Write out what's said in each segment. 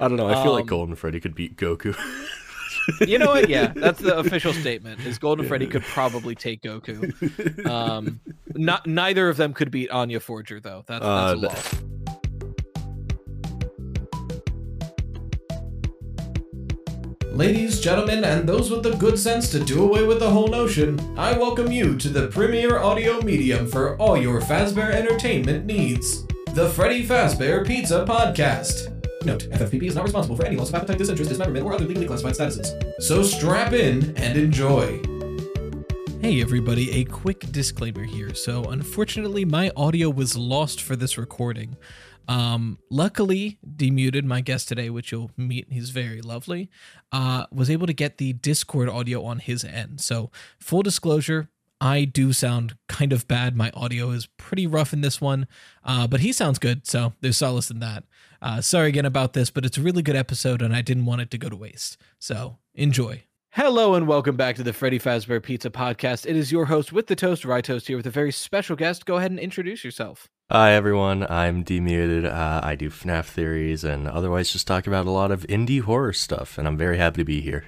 I don't know. I feel like Golden Freddy could beat Goku. You know what? Yeah, that's the official statement. Is Golden Freddy could probably take Goku. Not neither of them could beat Anya Forger though. That's a loss. Ladies, gentlemen, and those with the good sense to do away with the whole notion, I welcome you to the premier audio medium for all your Fazbear entertainment needs, the Freddy Fazbear Pizza Podcast. Note, FFPP is not responsible for any loss of appetite, disinterest, dismemberment, or other legally classified statuses. So strap in and enjoy. Hey everybody, a quick disclaimer here. So unfortunately, my audio was lost for this recording. Luckily, DMuted, my guest today, which you'll meet, he's very lovely, was able to get the Discord audio on his end. So full disclosure, I do sound kind of bad. My audio is pretty rough in this one, but he sounds good. So there's solace in that. Sorry again about this, but it's a really good episode and I didn't want it to go to waste. So enjoy. Hello and welcome back to the Freddy Fazbear Pizza Podcast. It is your host with the toast, Rye Toast, here with a very special guest. Go ahead and introduce yourself. Hi everyone, I'm DMuted. I do FNAF theories and otherwise just talk about a lot of indie horror stuff, and I'm very happy to be here.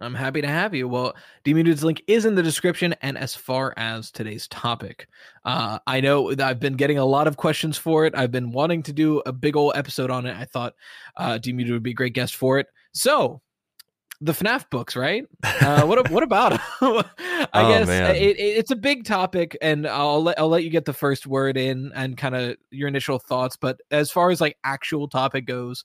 I'm happy to have you. Well, DMuted's link is in the description, and as far as today's topic, I know that I've been getting a lot of questions for it. I've been wanting to do a big old episode on it. I thought DMuted would be a great guest for it. So, the FNAF books, right? What about them? I guess it's a big topic, and I'll let you get the first word in and kind of your initial thoughts. But as far as like actual topic goes,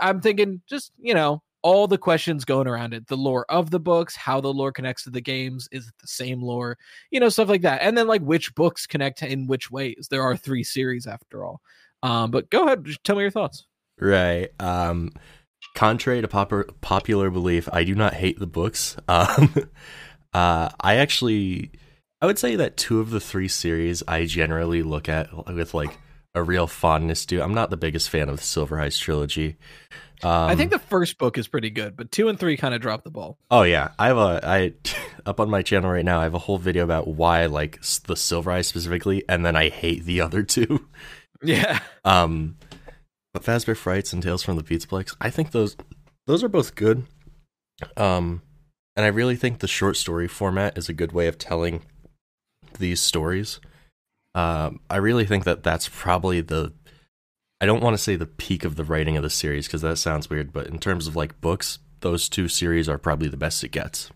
I'm thinking just, you know, all the questions going around it, the lore of the books, how the lore connects to the games, is it the same lore, you know, stuff like that. And then like which books connect in which ways. There are three series after all. But go ahead, just tell me your thoughts. Right. Contrary to popular belief, I do not hate the books. I would say that two of the three series I generally look at with like a real fondness to. I'm not the biggest fan of the Silver Eyes trilogy. I think the first book is pretty good, but 2 and 3 kind of drop the ball. Oh yeah, I up on my channel right now. I have a whole video about why I like the Silver Eyes specifically, and then I hate the other two. Yeah. But Fazbear Frights and Tales from the Pizza Plex, I think those are both good. And I really think the short story format is a good way of telling these stories. I really think that that's probably I don't want to say the peak of the writing of the series because that sounds weird, but in terms of like books, those two series are probably the best it gets.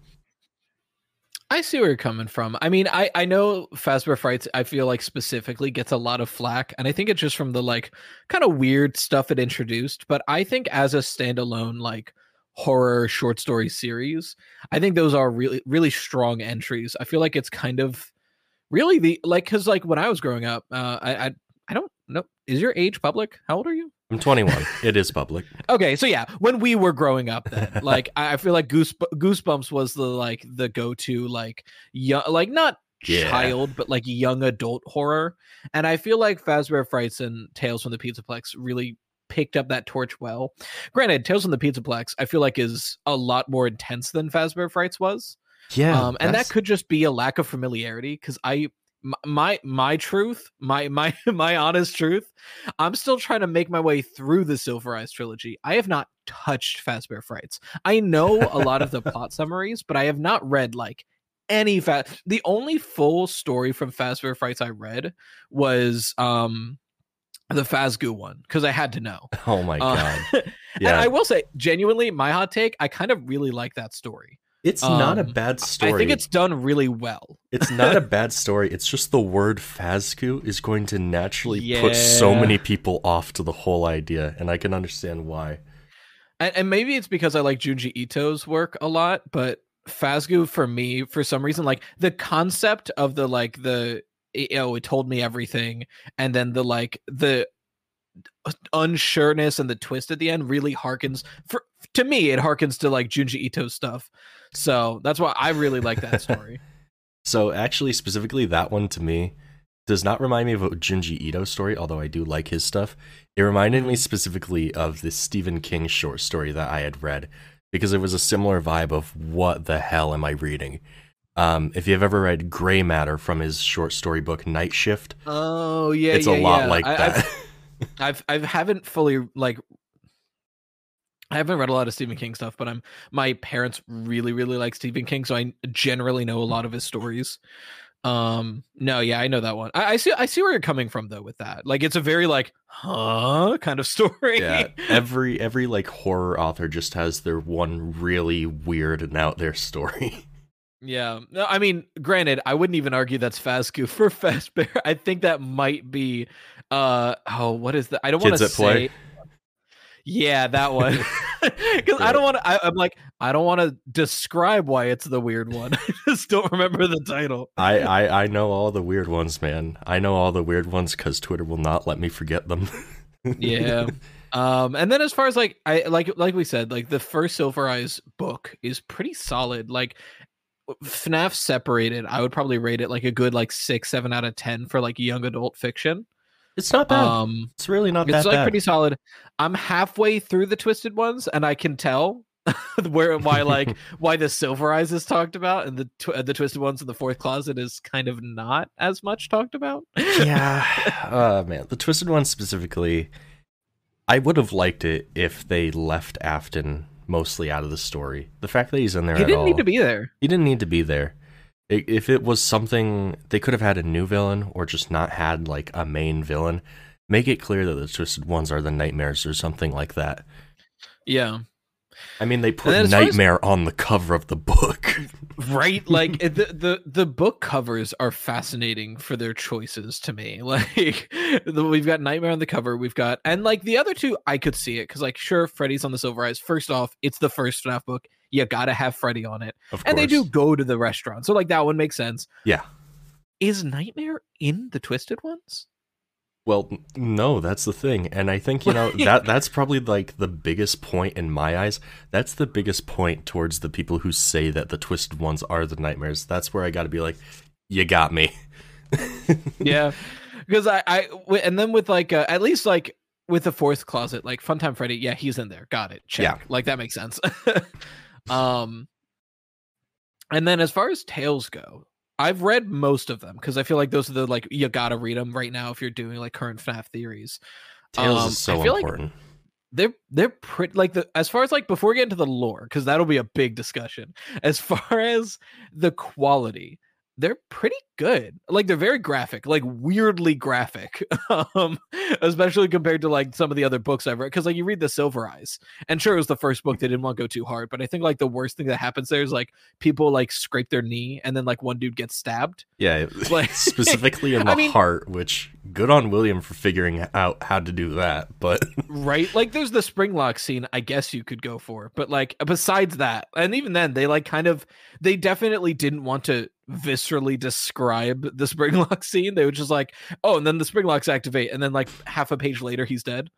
I see where you're coming from. I mean, I know Fazbear Frights, I feel like specifically gets a lot of flack, and I think it's just from the like kind of weird stuff it introduced. But I think as a standalone like horror short story series, I think those are really, really strong entries. I feel like it's kind of really the like because like when I was growing up, I don't know. Is your age public? How old are you? I'm 21. It is public. Okay, so yeah, when we were growing up, then like I feel like Goosebumps was the go-to like young, like not child, but like young adult horror. And I feel like Fazbear Frights and Tales from the Pizzaplex really picked up that torch well. Granted, Tales from the Pizzaplex I feel like is a lot more intense than Fazbear Frights was. Yeah, and that could just be a lack of familiarity because my honest truth, I'm still trying to make my way through the Silver Eyes trilogy. I have not touched Fazbear Frights. I know a lot of the plot summaries, but I have not read like any the only full story from Fazbear Frights I read was the Fazgoo one because I had to know. Oh my god! Yeah. And I will say, genuinely, my hot take: I kind of really like that story. It's not a bad story. I think it's done really well. It's not a bad story. It's just the word Fazgoo is going to naturally put so many people off to the whole idea, and I can understand why. And maybe it's because I like Junji Ito's work a lot, but Fazgoo for me, for some reason, like the concept of the like the it told me everything, and then the like the unsureness and the twist at the end really harkens to like Junji Ito stuff. So that's why I really like that story. So actually, specifically that one to me does not remind me of a Junji Ito story, although I do like his stuff. It reminded me specifically of the Stephen King short story that I had read because it was a similar vibe of what the hell am I reading? If you've ever read Gray Matter from his short story book Night Shift, it's a lot like that. I haven't fully like I haven't read a lot of Stephen King stuff, but my parents really, really like Stephen King, so I generally know a lot of his stories. No, yeah, I know that one. I see where you're coming from though with that. Like, it's a very like, huh, kind of story. Yeah, every like horror author just has their one really weird and out there story. Yeah, no, I mean, granted, I wouldn't even argue that's Fazku for Fazbear. I think that might be, what is that? I don't want to say. Play. Yeah, that one. Because I don't want to. I'm like, I don't want to describe why it's the weird one. I just don't remember the title. I know all the weird ones, man. I know all the weird ones because Twitter will not let me forget them. Yeah. And then as far as like, I like we said, like the first Silver Eyes book is pretty solid. Like FNAF separated, I would probably rate it like a good like 6-7 out of 10 for like young adult fiction. It's not bad. It's really not that bad. It's like pretty solid. I'm halfway through the Twisted Ones, and I can tell why the Silver Eyes is talked about, and the Twisted Ones in the Fourth Closet is kind of not as much talked about. Yeah, man, the Twisted Ones specifically, I would have liked it if they left Afton mostly out of the story. The fact that he's in there, he didn't need to be there. He didn't need to be there. If it was something, they could have had a new villain or just not had like a main villain. Make it clear that the Twisted Ones are the Nightmares or something like that. Yeah. I mean, they put Nightmare on the cover of the book. Right? Like, the book covers are fascinating for their choices to me. Like, we've got Nightmare on the cover. We've got, and like the other two, I could see it. Because like, sure, Freddy's on the Silver Eyes. First off, it's the first FNAF book. You gotta have Freddy on it. And they do go to the restaurant. So like, that one makes sense. Yeah. Is Nightmare in the Twisted Ones? Well, no, that's the thing. And I think, you know, that's probably like the biggest point in my eyes. That's the biggest point towards the people who say that the Twisted Ones are the Nightmares. That's where I gotta be like, you got me. Yeah. Because and then with like, at least like, with the Fourth Closet, like Funtime Freddy, yeah, he's in there. Got it. Check. Yeah. Like, that makes sense. And then as far as tales go, I've read most of them because I feel like those are the, like, you gotta read them right now if you're doing like current FNAF theories. Tales is so important. Like they're pretty, like, the, as far as like, before we get into the lore, because that'll be a big discussion, as far as the quality, they're pretty good. Like, they're very graphic, like weirdly graphic, especially compared to like some of the other books I've read. Because like, you read the Silver Eyes, and sure, it was the first book, they didn't want to go too hard, but I think like the worst thing that happens there is like people like scrape their knee, and then like one dude gets stabbed. Yeah, like, specifically in the heart, which good on William for figuring out how to do that. But right, like there's the spring lock scene, I guess you could go for, but like besides that, and even then, they like kind of, they definitely didn't want to viscerally describe the spring lock scene. They were just like, oh, and then the spring locks activate, and then like half a page later he's dead.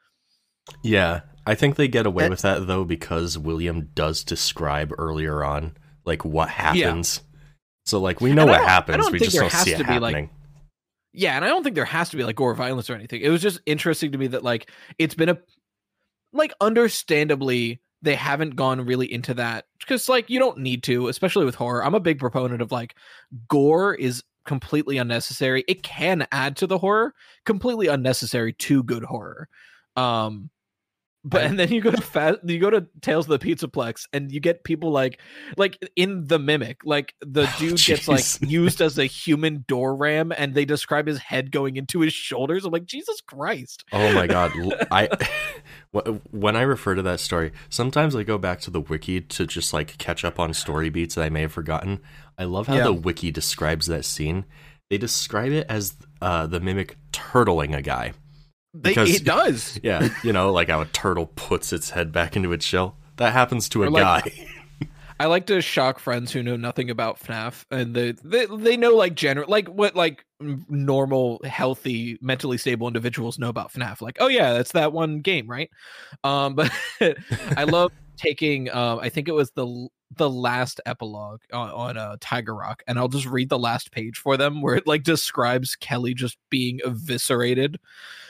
Yeah, I think they get away with that though, because William does describe earlier on like what happens. Yeah. So like, we know what happens, we just don't see it happening. Yeah, and I don't think there has to be like gore, violence, or anything. It was just interesting to me that like, it's been a, like, understandably, they haven't gone really into that because like, you don't need to, especially with horror. I'm a big proponent of like, gore is completely unnecessary. It can add to the horror, completely unnecessary to good horror. But and then you go to Tales of the Pizza Plex, and you get people like in The Mimic, like the dude gets like used as a human door ram, and they describe his head going into his shoulders. I'm like, Jesus Christ! Oh my God! When I refer to that story, sometimes I go back to the wiki to just like catch up on story beats that I may have forgotten. I love how the wiki describes that scene. They describe it as the Mimic turtling a guy. It does. Yeah, you know, like how a turtle puts its head back into its shell. That happens to a guy. I like to shock friends who know nothing about FNAF, and they know like general, like what like normal, healthy, mentally stable individuals know about FNAF. Like, oh yeah, that's that one game, right? But I love taking, I think it was the last epilogue on Tiger Rock, and I'll just read the last page for them where it like describes Kelly just being eviscerated.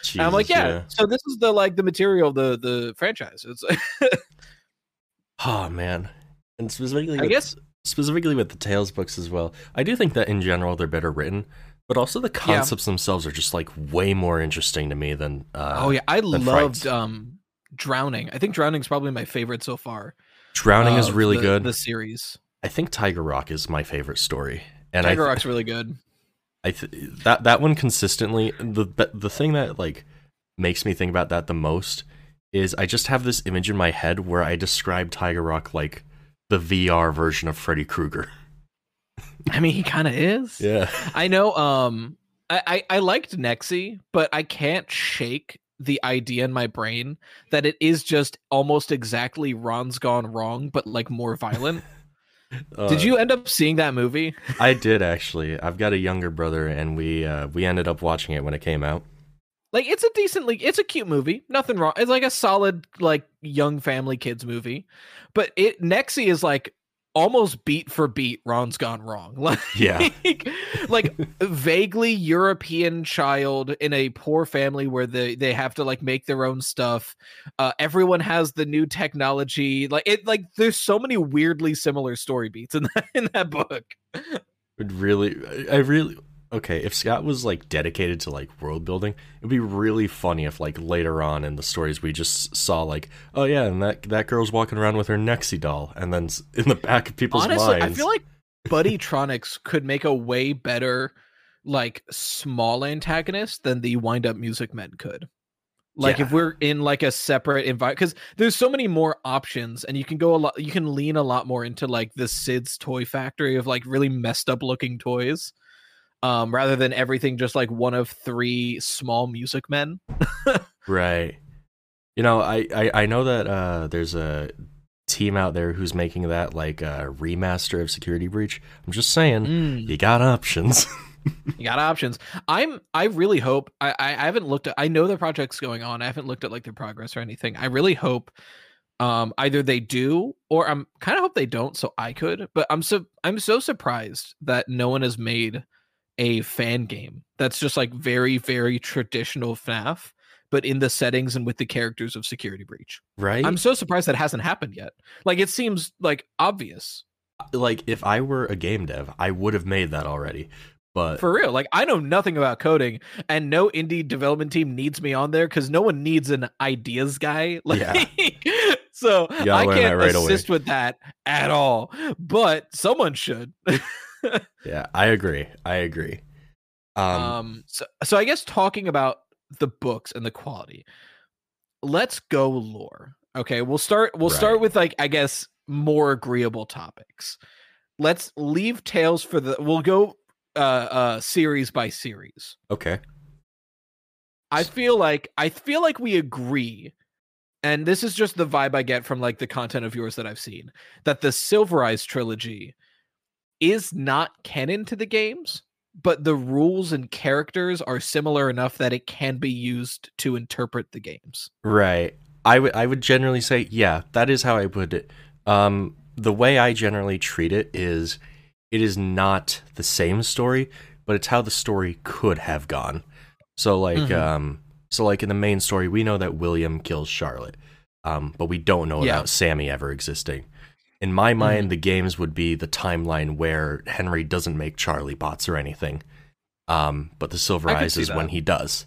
Jesus, and I'm like, yeah, so this is the like the material of the franchise. It's like oh man. And specifically with the Tales books as well, I do think that in general they're better written, but also the concepts themselves are just like way more interesting to me than I loved Frights. Drowning. I think Drowning's probably my favorite so far. Drowning is really good. The series. I think Tiger Rock is my favorite story. And Tiger Rock's really good. That one consistently. The thing that like makes me think about that the most is I just have this image in my head where I describe Tiger Rock like the VR version of Freddy Krueger. I mean, he kind of is. Yeah, I know. I liked Nexi, but I can't shake the idea in my brain that it is just almost exactly Ron's Gone Wrong, but like more violent. Did you end up seeing that movie? I did, actually. I've got a younger brother, and we ended up watching it when it came out. Like, it's a decently, it's a cute movie. Nothing wrong. It's like a solid, like, young family kids movie. But it Nexi is like almost beat for beat Ron's Gone Wrong. Like, yeah. Like vaguely European child in a poor family where they have to like make their own stuff. Everyone has the new technology. Like it, like there's so many weirdly similar story beats in that book. Okay, if Scott was like dedicated to like world building, it'd be really funny if like later on in the stories we just saw like, oh yeah, and that girl's walking around with her Nexi doll, and then in the back of people's minds. I feel like Buddytronics could make a way better like small antagonist than the Wind Up Music Men could. Like yeah. If we're in like a separate environment, because there's so many more options, and you can go you can lean a lot more into like the Sid's toy factory of like really messed up looking toys. Rather than everything just like one of three small music men. Right. You know, I know that there's a team out there who's making that like a remaster of Security Breach. I'm just saying, You got options. You got options. I really hope I haven't looked at, I know the project's going on. I haven't looked at like their progress or anything. I really hope either they do, or I'm kind of hope they don't. So I could, but I'm so surprised that no one has made a fan game that's just like very, very traditional FNAF, but in the settings and with the characters of Security Breach. Right. I'm so surprised that hasn't happened yet. Like, it seems like obvious. Like, if I were a game dev, I would have made that already. But for real, like, I know nothing about coding, and no indie development team needs me on there because no one needs an ideas guy. Like, yeah. So I can't assist with that at all, but someone should. Yeah, I agree. So I guess talking about the books and the quality, let's go lore. Okay, we'll start with like, I guess, more agreeable topics. Let's leave Tales for the, we'll go series by series. Okay. I feel like we agree, and this is just the vibe I get from like the content of yours that I've seen, that the Silver Eyes trilogy is not canon to the games, but the rules and characters are similar enough that it can be used to interpret the games. Right. I would generally say, yeah, that is how I put it. The way I generally treat it is not the same story, but it's how the story could have gone. So like, in the main story, we know that William kills Charlotte, but we don't know about Sammy ever existing. In my mind, the games would be the timeline where Henry doesn't make Charlie bots or anything, but the Silver Eyes is when he does.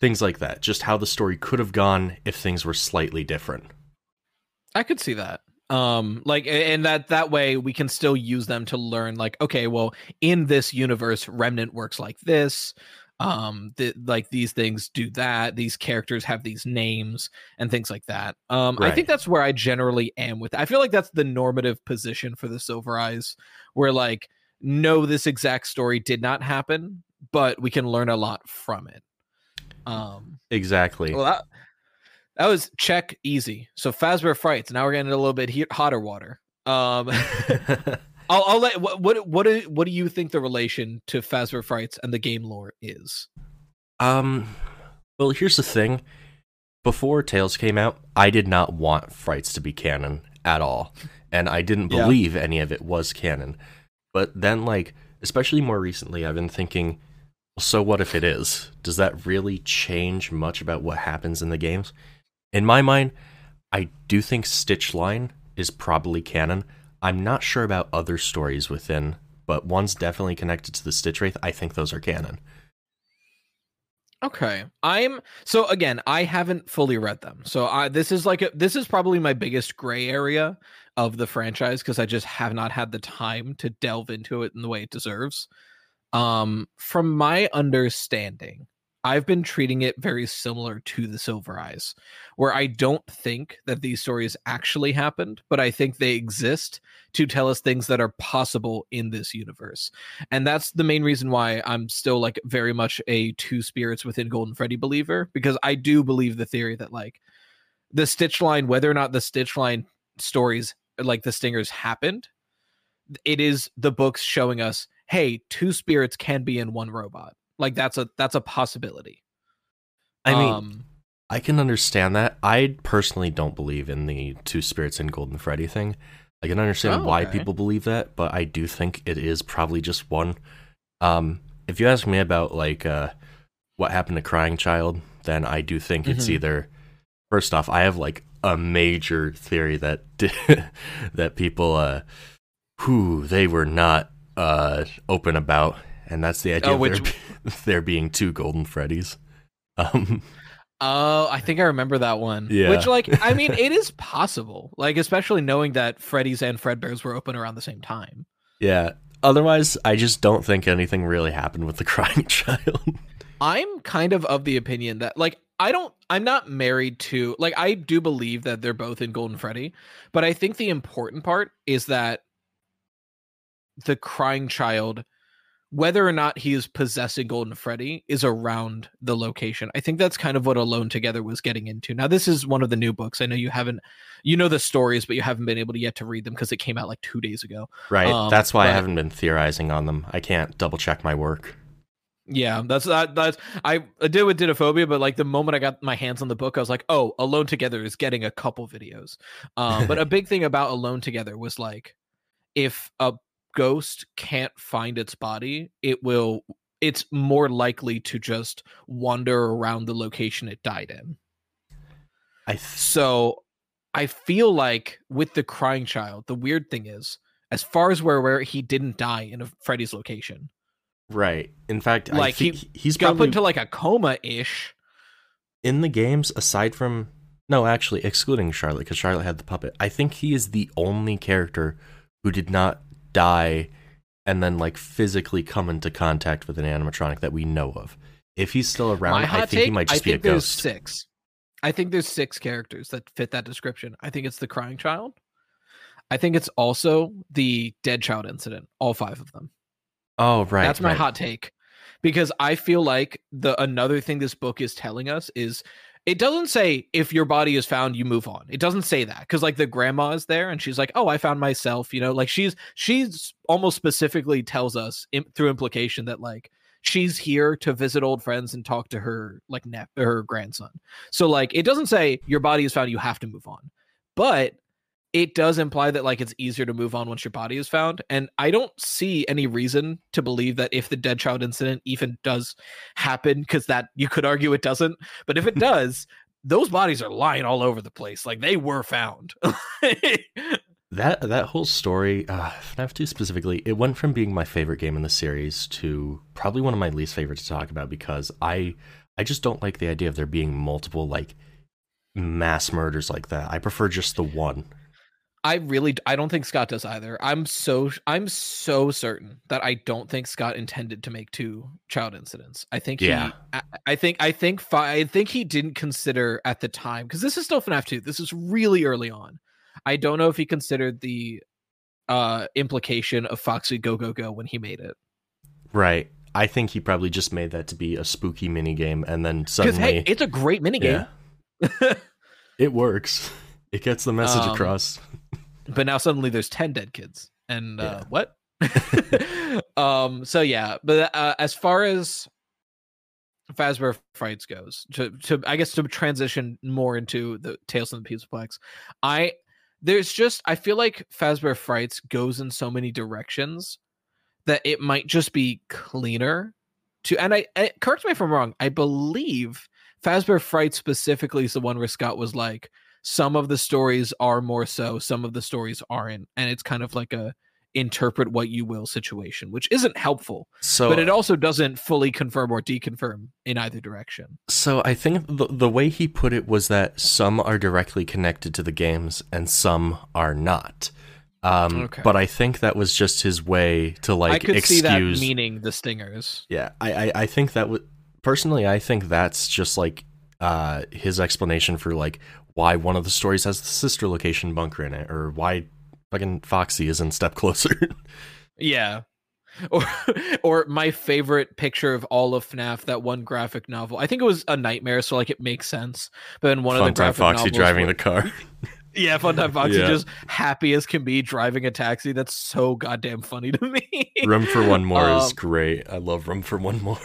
Things like that. Just how the story could have gone if things were slightly different. I could see that. Like, and that way we can still use them to learn. Like, okay, well, in this universe, Remnant works like this. Like these things do that, these characters have these names and things like that. I think that's where I generally am with it. I feel like that's the normative position for the Silver Eyes, where like, no, this exact story did not happen, but we can learn a lot from it. Exactly. Well, that was check easy. So Fazbear Frights. Now we're getting a little bit hotter water. I'll let what do you think the relation to Fazbear Frights and the game lore is? Well, here's the thing. Before Tales came out, I did not want Frights to be canon at all, and I didn't believe any of it was canon. But then, like, especially more recently, I've been thinking, so what if it is? Does that really change much about what happens in the games? In my mind, I do think Stitchline is probably canon. I'm not sure about other stories within, but one's definitely connected to the Stitch Wraith. I think those are canon. Okay. So again, I haven't fully read them. So this is probably my biggest gray area of the franchise, because I just have not had the time to delve into it in the way it deserves. From my understanding, I've been treating it very similar to the Silver Eyes, where I don't think that these stories actually happened, but I think they exist to tell us things that are possible in this universe. And that's the main reason why I'm still like very much a two spirits within Golden Freddy believer, because I do believe the theory that like the Stitchline, whether or not the Stitchline stories, like the stingers, happened, it is the books showing us, hey, two spirits can be in one robot. Like that's a possibility. I mean, I can understand that. I personally don't believe in the two spirits in Golden Freddy thing. I can understand why people believe that, but I do think it is probably just one. If you ask me about like what happened to Crying Child, then I do think it's either, first off, I have like a major theory that that people who they were not open about. And that's the idea of there being two Golden Freddys. I think I remember that one. Yeah. Which, like, I mean, it is possible. Like, especially knowing that Freddy's and Fredbear's were open around the same time. Yeah. Otherwise, I just don't think anything really happened with the Crying Child. I'm kind of the opinion that, like, I'm not married to, like, I do believe that they're both in Golden Freddy. But I think the important part is that the Crying Child, whether or not he is possessing Golden Freddy, is around the location. I think that's kind of what Alone Together was getting into. Now, this is one of the new books. I know you haven't, you know the stories, but you haven't been able to yet to read them because it came out like 2 days ago. Right. That's why I haven't been theorizing on them. I can't double check my work. Yeah, that's I did with Didophobia, but like the moment I got my hands on the book, I was like, oh, Alone Together is getting a couple videos. But a big thing about Alone Together was like, if a ghost can't find its body, it's more likely to just wander around the location it died in. So I feel like with the Crying Child, the weird thing is, as far as we're aware, he didn't die in a Freddy's location. Right. In fact, like I think he's got put into like a coma-ish. In the games, excluding Charlotte, because Charlotte had the puppet, I think he is the only character who did not die and then like physically come into contact with an animatronic that we know of. If he's still around, he might just be a ghost. I think there's six characters that fit that description. I think it's the Crying Child. I think it's also the Dead Child incident. All five of them. Oh, right. That's my hot take, because I feel like another thing this book is telling us is, it doesn't say if your body is found, you move on. It doesn't say that, because like the grandma is there and she's like, oh, I found myself, you know, like she's almost specifically tells us through implication that like she's here to visit old friends and talk to her like her grandson. So like it doesn't say your body is found, you have to move on, but it does imply that like it's easier to move on once your body is found. And I don't see any reason to believe that if the Dead Child incident even does happen, because that you could argue it doesn't, but if it does, those bodies are lying all over the place. Like they were found. That whole story, FNAF 2 specifically, it went from being my favorite game in the series to probably one of my least favorite to talk about, because I just don't like the idea of there being multiple like mass murders like that. I prefer just the one. I don't think Scott does either. I'm so certain that I don't think Scott intended to make two child incidents. I think he didn't consider at the time, because this is still FNAF 2. This is really early on. I don't know if he considered the implication of Foxy Go Go Go when he made it. Right. I think he probably just made that to be a spooky minigame, and then suddenly, hey, it's a great minigame. Yeah. It works. It gets the message across. But now suddenly there's 10 dead kids. And what? So yeah, but as far as Fazbear Frights goes, to transition more into the Tales from the Pizzaplex, I feel like Fazbear Frights goes in so many directions that it might just be cleaner to, and I correct me if I'm wrong, I believe Fazbear Frights specifically is the one where Scott was like, some of the stories are more so, some of the stories aren't. And it's kind of like interpret what you will situation, which isn't helpful. So, but it also doesn't fully confirm or deconfirm in either direction. So I think the way he put it was that some are directly connected to the games and some are not. Okay. But I think that was just his way to like excuse. I could see that meaning the stingers. Yeah, I think that would personally. I think that's just like his explanation for like why one of the stories has the sister location bunker in it, or why fucking Foxy is in Step Closer. Yeah. Or my favorite picture of all of FNAF, that one graphic novel. I think it was A Nightmare, so like it makes sense. But in one of the graphic novels, Foxy driving the car. Yeah, Fun Time Foxy just happy as can be driving a taxi. That's so goddamn funny to me. Room for One More is great. I love Room for One More.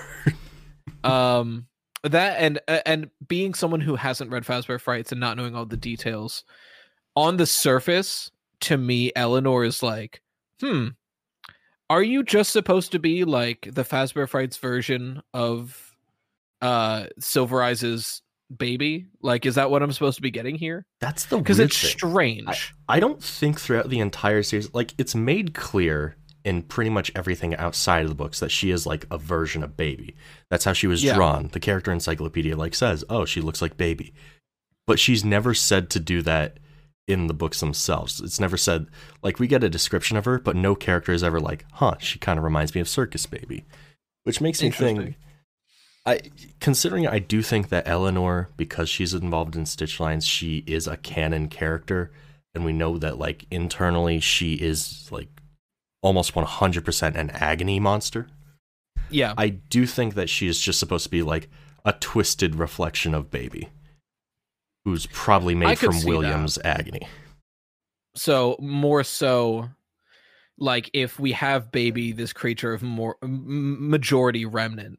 That and being someone who hasn't read Fazbear Frights and not knowing all the details, on the surface, to me, Eleanor is like, are you just supposed to be like the Fazbear Frights version of Silver Eyes' Baby? Like, is that what I'm supposed to be getting here? That's the weird thing. Because it's strange. I don't think throughout the entire series, like, it's made clear in pretty much everything outside of the books that she is like a version of Baby. That's how she was drawn. The character encyclopedia like says, oh, she looks like Baby. But she's never said to do that in the books themselves. It's never said, like, we get a description of her, but no character is ever like, huh, she kind of reminds me of Circus Baby. Which makes me think... I do think that Eleanor, because she's involved in Stitchlines, she is a canon character, and we know that like internally she is like almost 100% an agony monster. Yeah, I do think that she is just supposed to be like a twisted reflection of Baby, who's probably made from William's agony. So more so. Like if we have Baby, this creature of more majority remnant,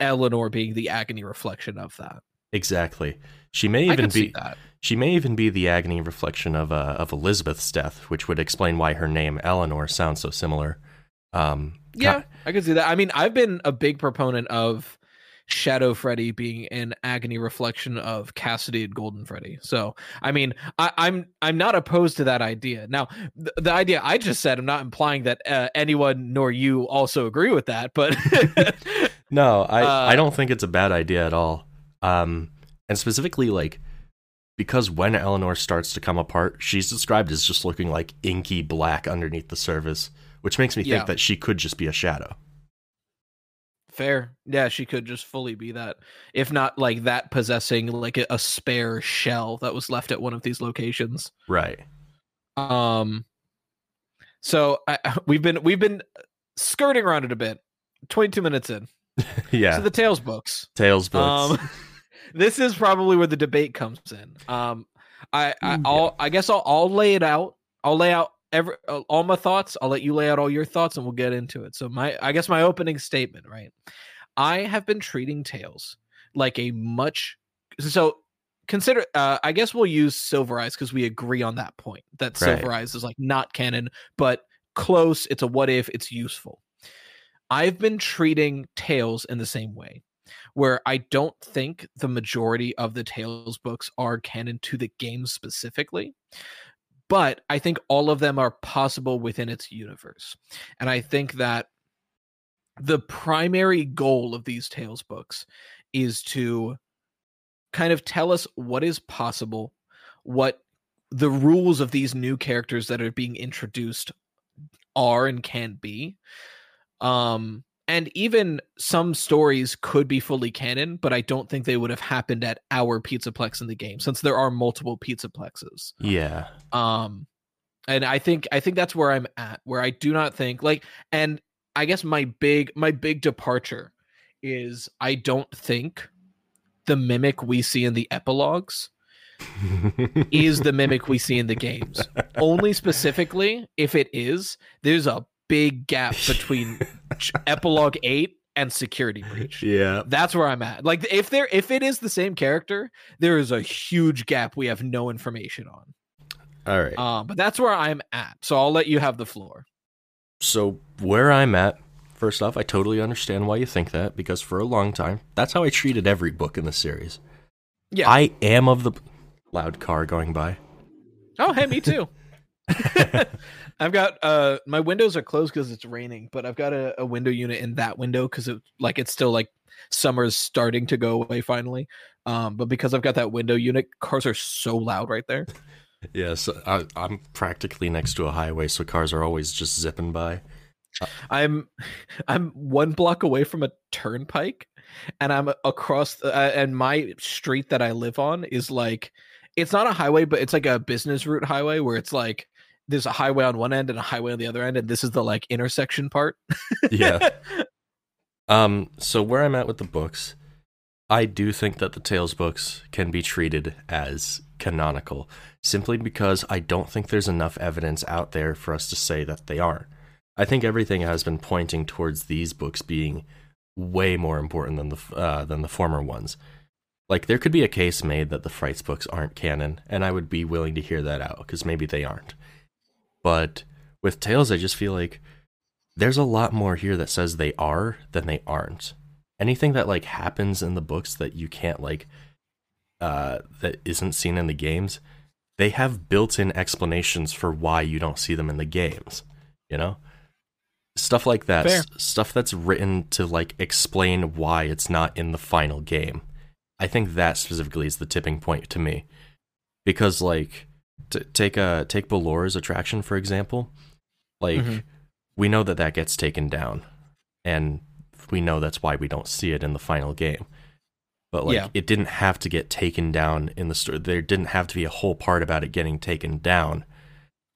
Eleanor being the agony reflection of that. Exactly. She may even be the agony reflection of Elizabeth's death, which would explain why her name Eleanor sounds so similar. I could see that. I mean, I've been a big proponent of Shadow Freddy being an agony reflection of Cassidy and Golden Freddy. So, I mean, I'm not opposed to that idea. Now, the idea I just said, I'm not implying that anyone nor you also agree with that, but... No, I don't think it's a bad idea at all. And specifically, like, because when Eleanor starts to come apart, she's described as just looking like inky black underneath the surface, which makes me think that she could just be a shadow. Fair. Yeah, she could just fully be that. If not, like, that possessing, like, a spare shell that was left at one of these locations. Right. So, we've been skirting around it a bit. 22 minutes in. Yeah. So the Tales books. This is probably where the debate comes in. I guess I'll lay it out. I'll lay out all my thoughts. I'll let you lay out all your thoughts, and we'll get into it. So my opening statement, right? I have been treating Tales like consider. I guess we'll use Silver Eyes because we agree on that point. That right. Silver Eyes is like not canon, but close. It's a what if. It's useful. I've been treating Tales in the same way, where I don't think the majority of the Tales books are canon to the game specifically, but I think all of them are possible within its universe. And I think that the primary goal of these Tales books is to kind of tell us what is possible, what the rules of these new characters that are being introduced are and can be. And even some stories could be fully canon, but I don't think they would have happened at our Pizzaplex in the game, since there are multiple Pizzaplexes. Yeah. And I think that's where I'm at, where I do not think like, and I guess my big departure is I don't think the mimic we see in the epilogues is the mimic we see in the games. Only specifically if it is, there's a big gap between epilogue 8 and Security Breach. Yeah, that's where I'm at. Like, if it is the same character, there is a huge gap we have no information on. All right, but that's where I'm at. So I'll let you have the floor. So where I'm at, first off, I totally understand why you think that, because for a long time, that's how I treated every book in the series. Yeah, I am of the loud car going by. Oh, hey, me too. I've got my windows are closed because it's raining, but I've got a window unit in that window because it's still like summer's starting to go away finally. But because I've got that window unit, cars are so loud right there. Yes, I'm practically next to a highway, so cars are always just zipping by. I'm one block away from a turnpike, and I'm across and my street that I live on is like, it's not a highway, but it's like a business route highway where it's like there's a highway on one end and a highway on the other end, and this is the like intersection part. Yeah. So where I'm at with the books, I do think that the Tales books can be treated as canonical, simply because I don't think there's enough evidence out there for us to say that they are. I think everything has been pointing towards these books being way more important than the former ones. Like, there could be a case made that the Frights books aren't canon, and I would be willing to hear that out, because maybe they aren't. But with Tales, I just feel like there's a lot more here that says they are than they aren't. Anything that, like, happens in the books that you can't, like, that isn't seen in the games, they have built-in explanations for why you don't see them in the games, you know? Stuff like that. Fair. Stuff that's written to, like, explain why it's not in the final game. I think that specifically is the tipping point to me, because like take Ballora's attraction, for example, like we know that gets taken down, and we know that's why we don't see it in the final game. But like it didn't have to get taken down in the story. There didn't have to be a whole part about it getting taken down.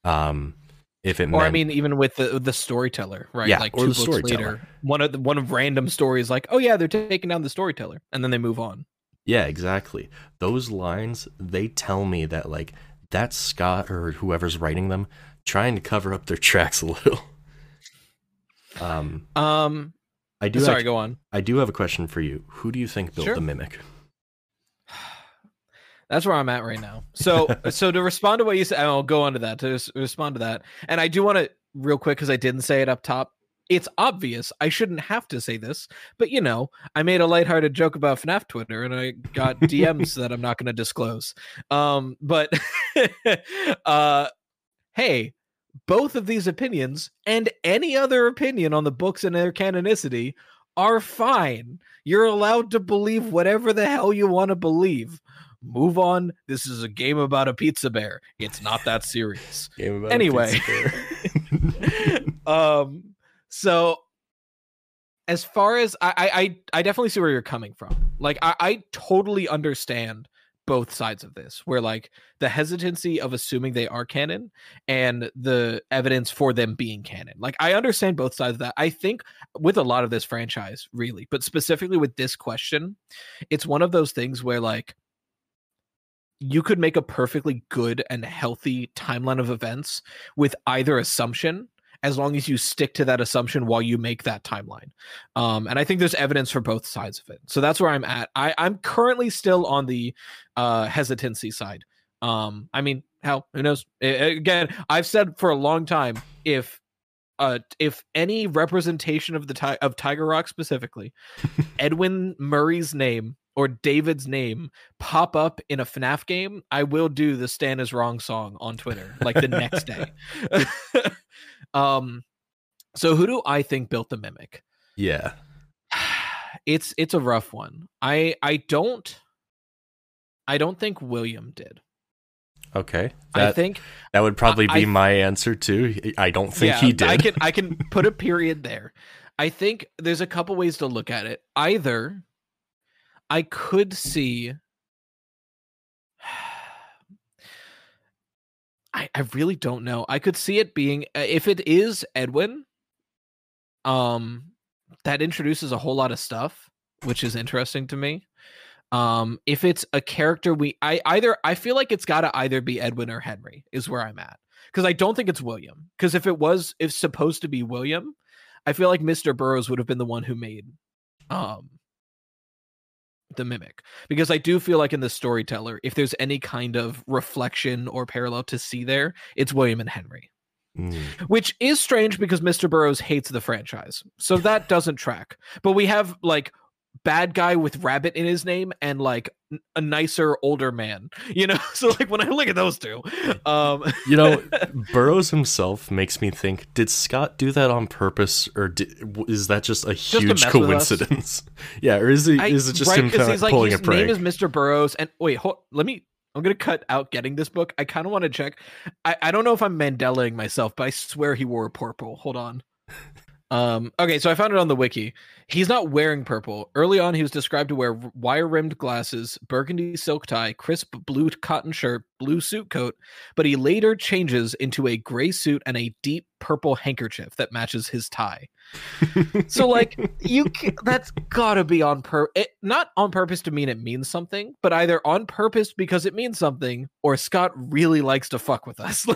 I mean, even with the storyteller, right? Yeah, like or the storyteller. Later, one of random stories, like, oh yeah, they're taking down the storyteller, and then they move on. Yeah, exactly. Those lines, they tell me that, like, that's Scott or whoever's writing them trying to cover up their tracks a little. Go on. I do have a question for you. Who do you think built the Mimic? That's where I'm at right now. So, to respond to what you said, I'll go on to that, And I do want to, real quick, because I didn't say it up top. It's obvious I shouldn't have to say this, but you know, I made a lighthearted joke about FNAF Twitter and I got DMs that I'm not going to disclose. But hey, both of these opinions and any other opinion on the books and their canonicity are fine. You're allowed to believe whatever the hell you want to believe. Move on. This is a game about a pizza bear. It's not that serious. Game about anyway, a pizza bear. So as far as I definitely see where you're coming from. Like, I totally understand both sides of this, where like the hesitancy of assuming they are canon and the evidence for them being canon. Like, I understand both sides of that. I think with a lot of this franchise, really, but specifically with this question, it's one of those things where like you could make a perfectly good and healthy timeline of events with either assumption, as long as you stick to that assumption while you make that timeline. And I think there's evidence for both sides of it. So that's where I'm at. I'm currently still on the hesitancy side. I mean, hell, who knows? Again, I've said for a long time, if any representation of of Tiger Rock specifically, Edwin Murray's name or David's name pop up in a FNAF game, I will do the Stan is Wrong song on Twitter, like the next day. So who do I think built the Mimic? Yeah. It's a rough one. I don't think William did. Okay. I think that would probably be my answer too. I don't think he did. I can put a period there. I think there's a couple ways to look at it. Either I could see, I really don't know. I could see it being, if it is Edwin, that introduces a whole lot of stuff, which is interesting to me. If it's a character, I feel like it's got to either be Edwin or Henry is where I'm at, because I don't think it's William. Because if it was, if supposed to be William, I feel like Mr. Burroughs would have been the one who made the Mimic, because I do feel like in the Storyteller, if there's any kind of reflection or parallel to see there, it's William and Henry, which is strange because Mr. Burroughs hates the franchise, so that doesn't track. But we have like bad guy with rabbit in his name and like a nicer older man, you know? So like when I look at those two, you know, Burroughs himself makes me think, did Scott do that on purpose, or is that just a huge coincidence? Yeah. Or is it just him pulling like, a prank? His name is Mr. Burroughs. And wait, I'm going to cut out getting this book. I kind of want to check. I don't know if I'm Mandelaing myself, but I swear he wore purple. Hold on. Okay, so I found it on the wiki. He's not wearing purple. Early on, he was described to wear wire-rimmed glasses, burgundy silk tie, crisp blue cotton shirt, blue suit coat, but he later changes into a gray suit and a deep purple handkerchief that matches his tie. So, like, that's gotta be on purpose. Not on purpose to mean it means something, but either on purpose because it means something, or Scott really likes to fuck with us.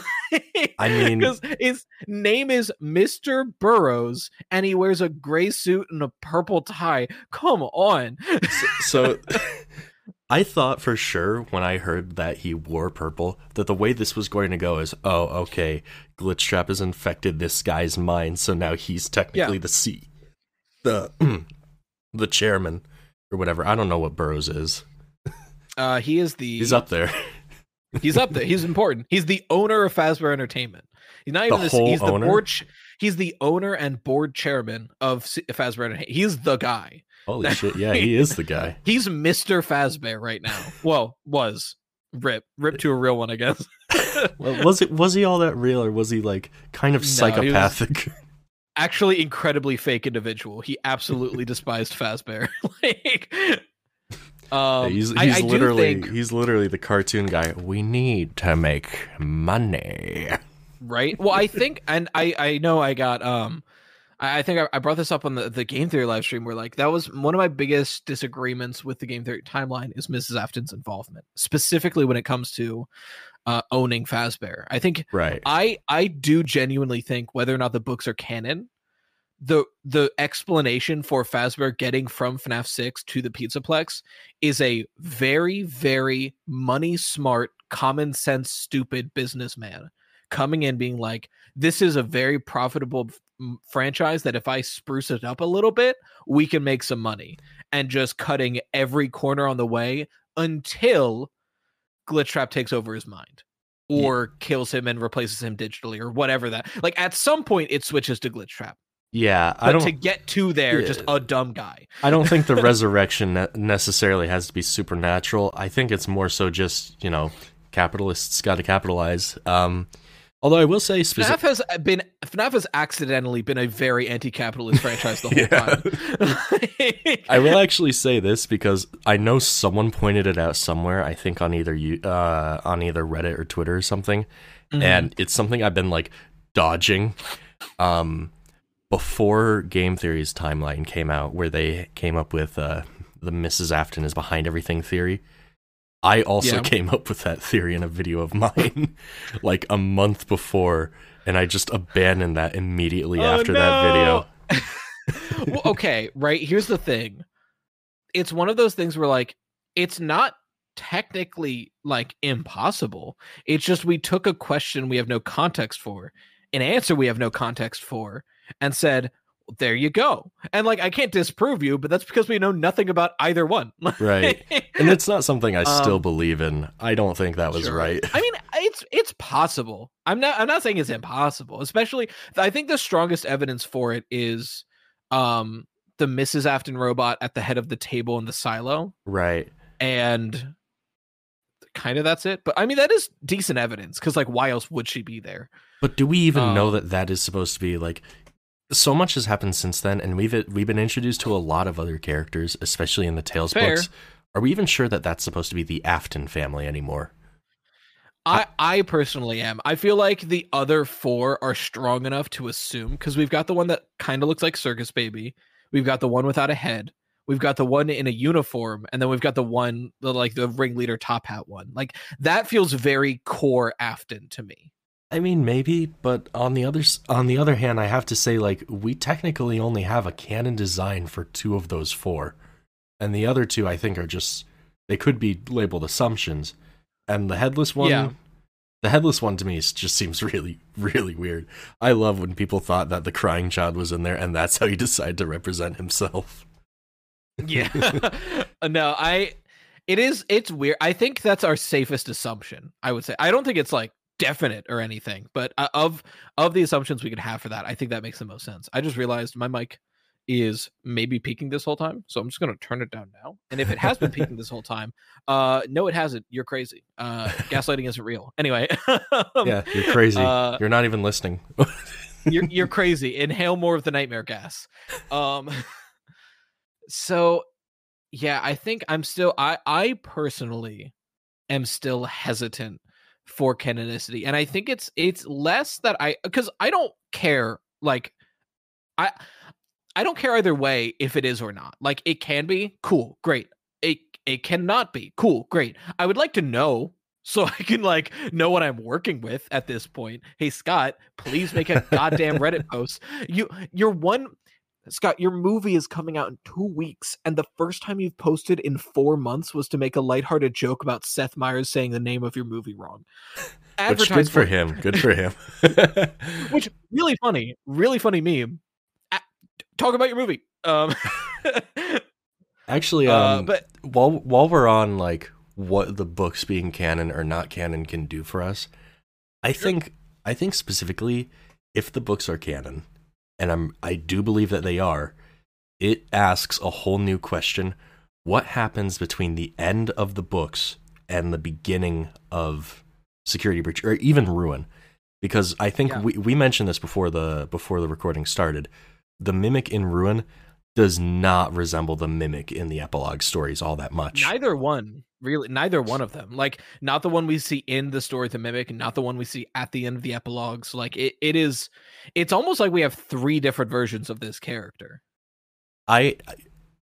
I mean, because his name is Mr. Burroughs and he wears a gray suit and a purple tie. Come on. So I thought for sure when I heard that he wore purple that the way this was going to go is, oh, okay, Glitchtrap has infected this guy's mind, so now he's technically the chairman or whatever. I don't know what Burroughs is. He's up there. He's up there. He's important. He's the owner of Fazbear Entertainment. He's not even he's the board. He's the owner and board chairman of Fazbear Entertainment. He's the guy. Holy shit! Yeah, he is the guy. He's Mr. Fazbear right now. Well, was rip to a real one, I guess. Well, was he all that real, or was he like kind of psychopathic? No, actually, incredibly fake individual. He absolutely despised Fazbear. Like. He's literally the cartoon guy. We need to make money, right? Well, I think, and I know I got I think I brought this up on the Game Theory live stream, where like that was one of my biggest disagreements with the Game Theory timeline is Mrs. Afton's involvement, specifically when it comes to owning Fazbear. I think I do genuinely think, whether or not the books are canon, the explanation for Fazbear getting from FNAF 6 to the Pizzaplex is a very, very money smart, common sense, stupid businessman coming in being like, this is a very profitable franchise that if I spruce it up a little bit, we can make some money, and just cutting every corner on the way until Glitchtrap takes over his mind. Or kills him and replaces him digitally or whatever that. Like at some point it switches to Glitchtrap. Yeah, but to get to there, just a dumb guy. I don't think the resurrection necessarily has to be supernatural. I think it's more so just, you know, capitalists got to capitalize. Although I will say, FNAF has accidentally been a very anti-capitalist franchise the whole time. I will actually say this because I know someone pointed it out somewhere. I think on either Reddit or Twitter or something, and it's something I've been like dodging. Before Game Theory's timeline came out, where they came up with the Mrs. Afton is behind everything theory, I also came up with that theory in a video of mine like a month before, and I just abandoned that immediately after that video. Well, okay, right, here's the thing. It's one of those things where like it's not technically like impossible. It's just we took a question we have no context for, an answer we have no context for, and said, well, there you go. And like, I can't disprove you, but that's because we know nothing about either one. Right. And it's not something I still believe in. I don't think that was right. I mean, it's possible. I'm not saying it's impossible, especially I think the strongest evidence for it is the Mrs. Afton robot at the head of the table in the silo. Right. And kind of that's it. But I mean, that is decent evidence, because like, why else would she be there? But do we even know that is supposed to be like, so much has happened since then, and we've been introduced to a lot of other characters, especially in the Tales books. Are we even sure that that's supposed to be the Afton family anymore? I personally am. I feel like the other four are strong enough to assume, because we've got the one that kind of looks like Circus Baby. We've got the one without a head. We've got the one in a uniform. And then we've got the one, like the ringleader top hat one. Like, that feels very core Afton to me. I mean, maybe, but on the other hand, I have to say, like, we technically only have a canon design for two of those four, and the other two, I think, are just, they could be labeled assumptions. And the headless one to me just seems really, really weird. I love when people thought that the Crying Child was in there, and that's how he decided to represent himself. Yeah. No, it's weird. I think that's our safest assumption, I would say. I don't think it's like definite or anything, but of the assumptions we could have for that, I think that makes the most sense. I just realized my mic is maybe peaking this whole time, so I'm just going to turn it down now. And if it has been peaking this whole time, no, it hasn't. You're crazy. Gaslighting isn't real. Anyway. Yeah, you're crazy. You're not even listening. You're crazy. Inhale more of the nightmare gas. So, yeah, I think I'm still... I personally am still hesitant for canonicity. And I think it's less that I... Because I don't care. Like, I don't care either way if it is or not. Like, it can be. Cool. Great. It cannot be. Cool. Great. I would like to know, so I can, like, know what I'm working with at this point. Hey, Scott, please make a goddamn Reddit post. You're one... Scott, your movie is coming out in 2 weeks, and the first time you've posted in 4 months was to make a lighthearted joke about Seth Meyers saying the name of your movie wrong. Which, good for him. Good for him. Which, really funny meme. Talk about your movie. Actually, but while we're on like what the books being canon or not canon can do for us, I think specifically if the books are canon, and I do believe that they are, it asks a whole new question. What happens between the end of the books and the beginning of Security Breach, or even Ruin? Because I think we mentioned this before the recording started. The Mimic in Ruin does not resemble the Mimic in the epilogue stories all that much. Neither one. Really, neither one of them. Like, not the one we see in the story, the Mimic, and not the one we see at the end of the epilogues. Like, it's almost like we have three different versions of this character. I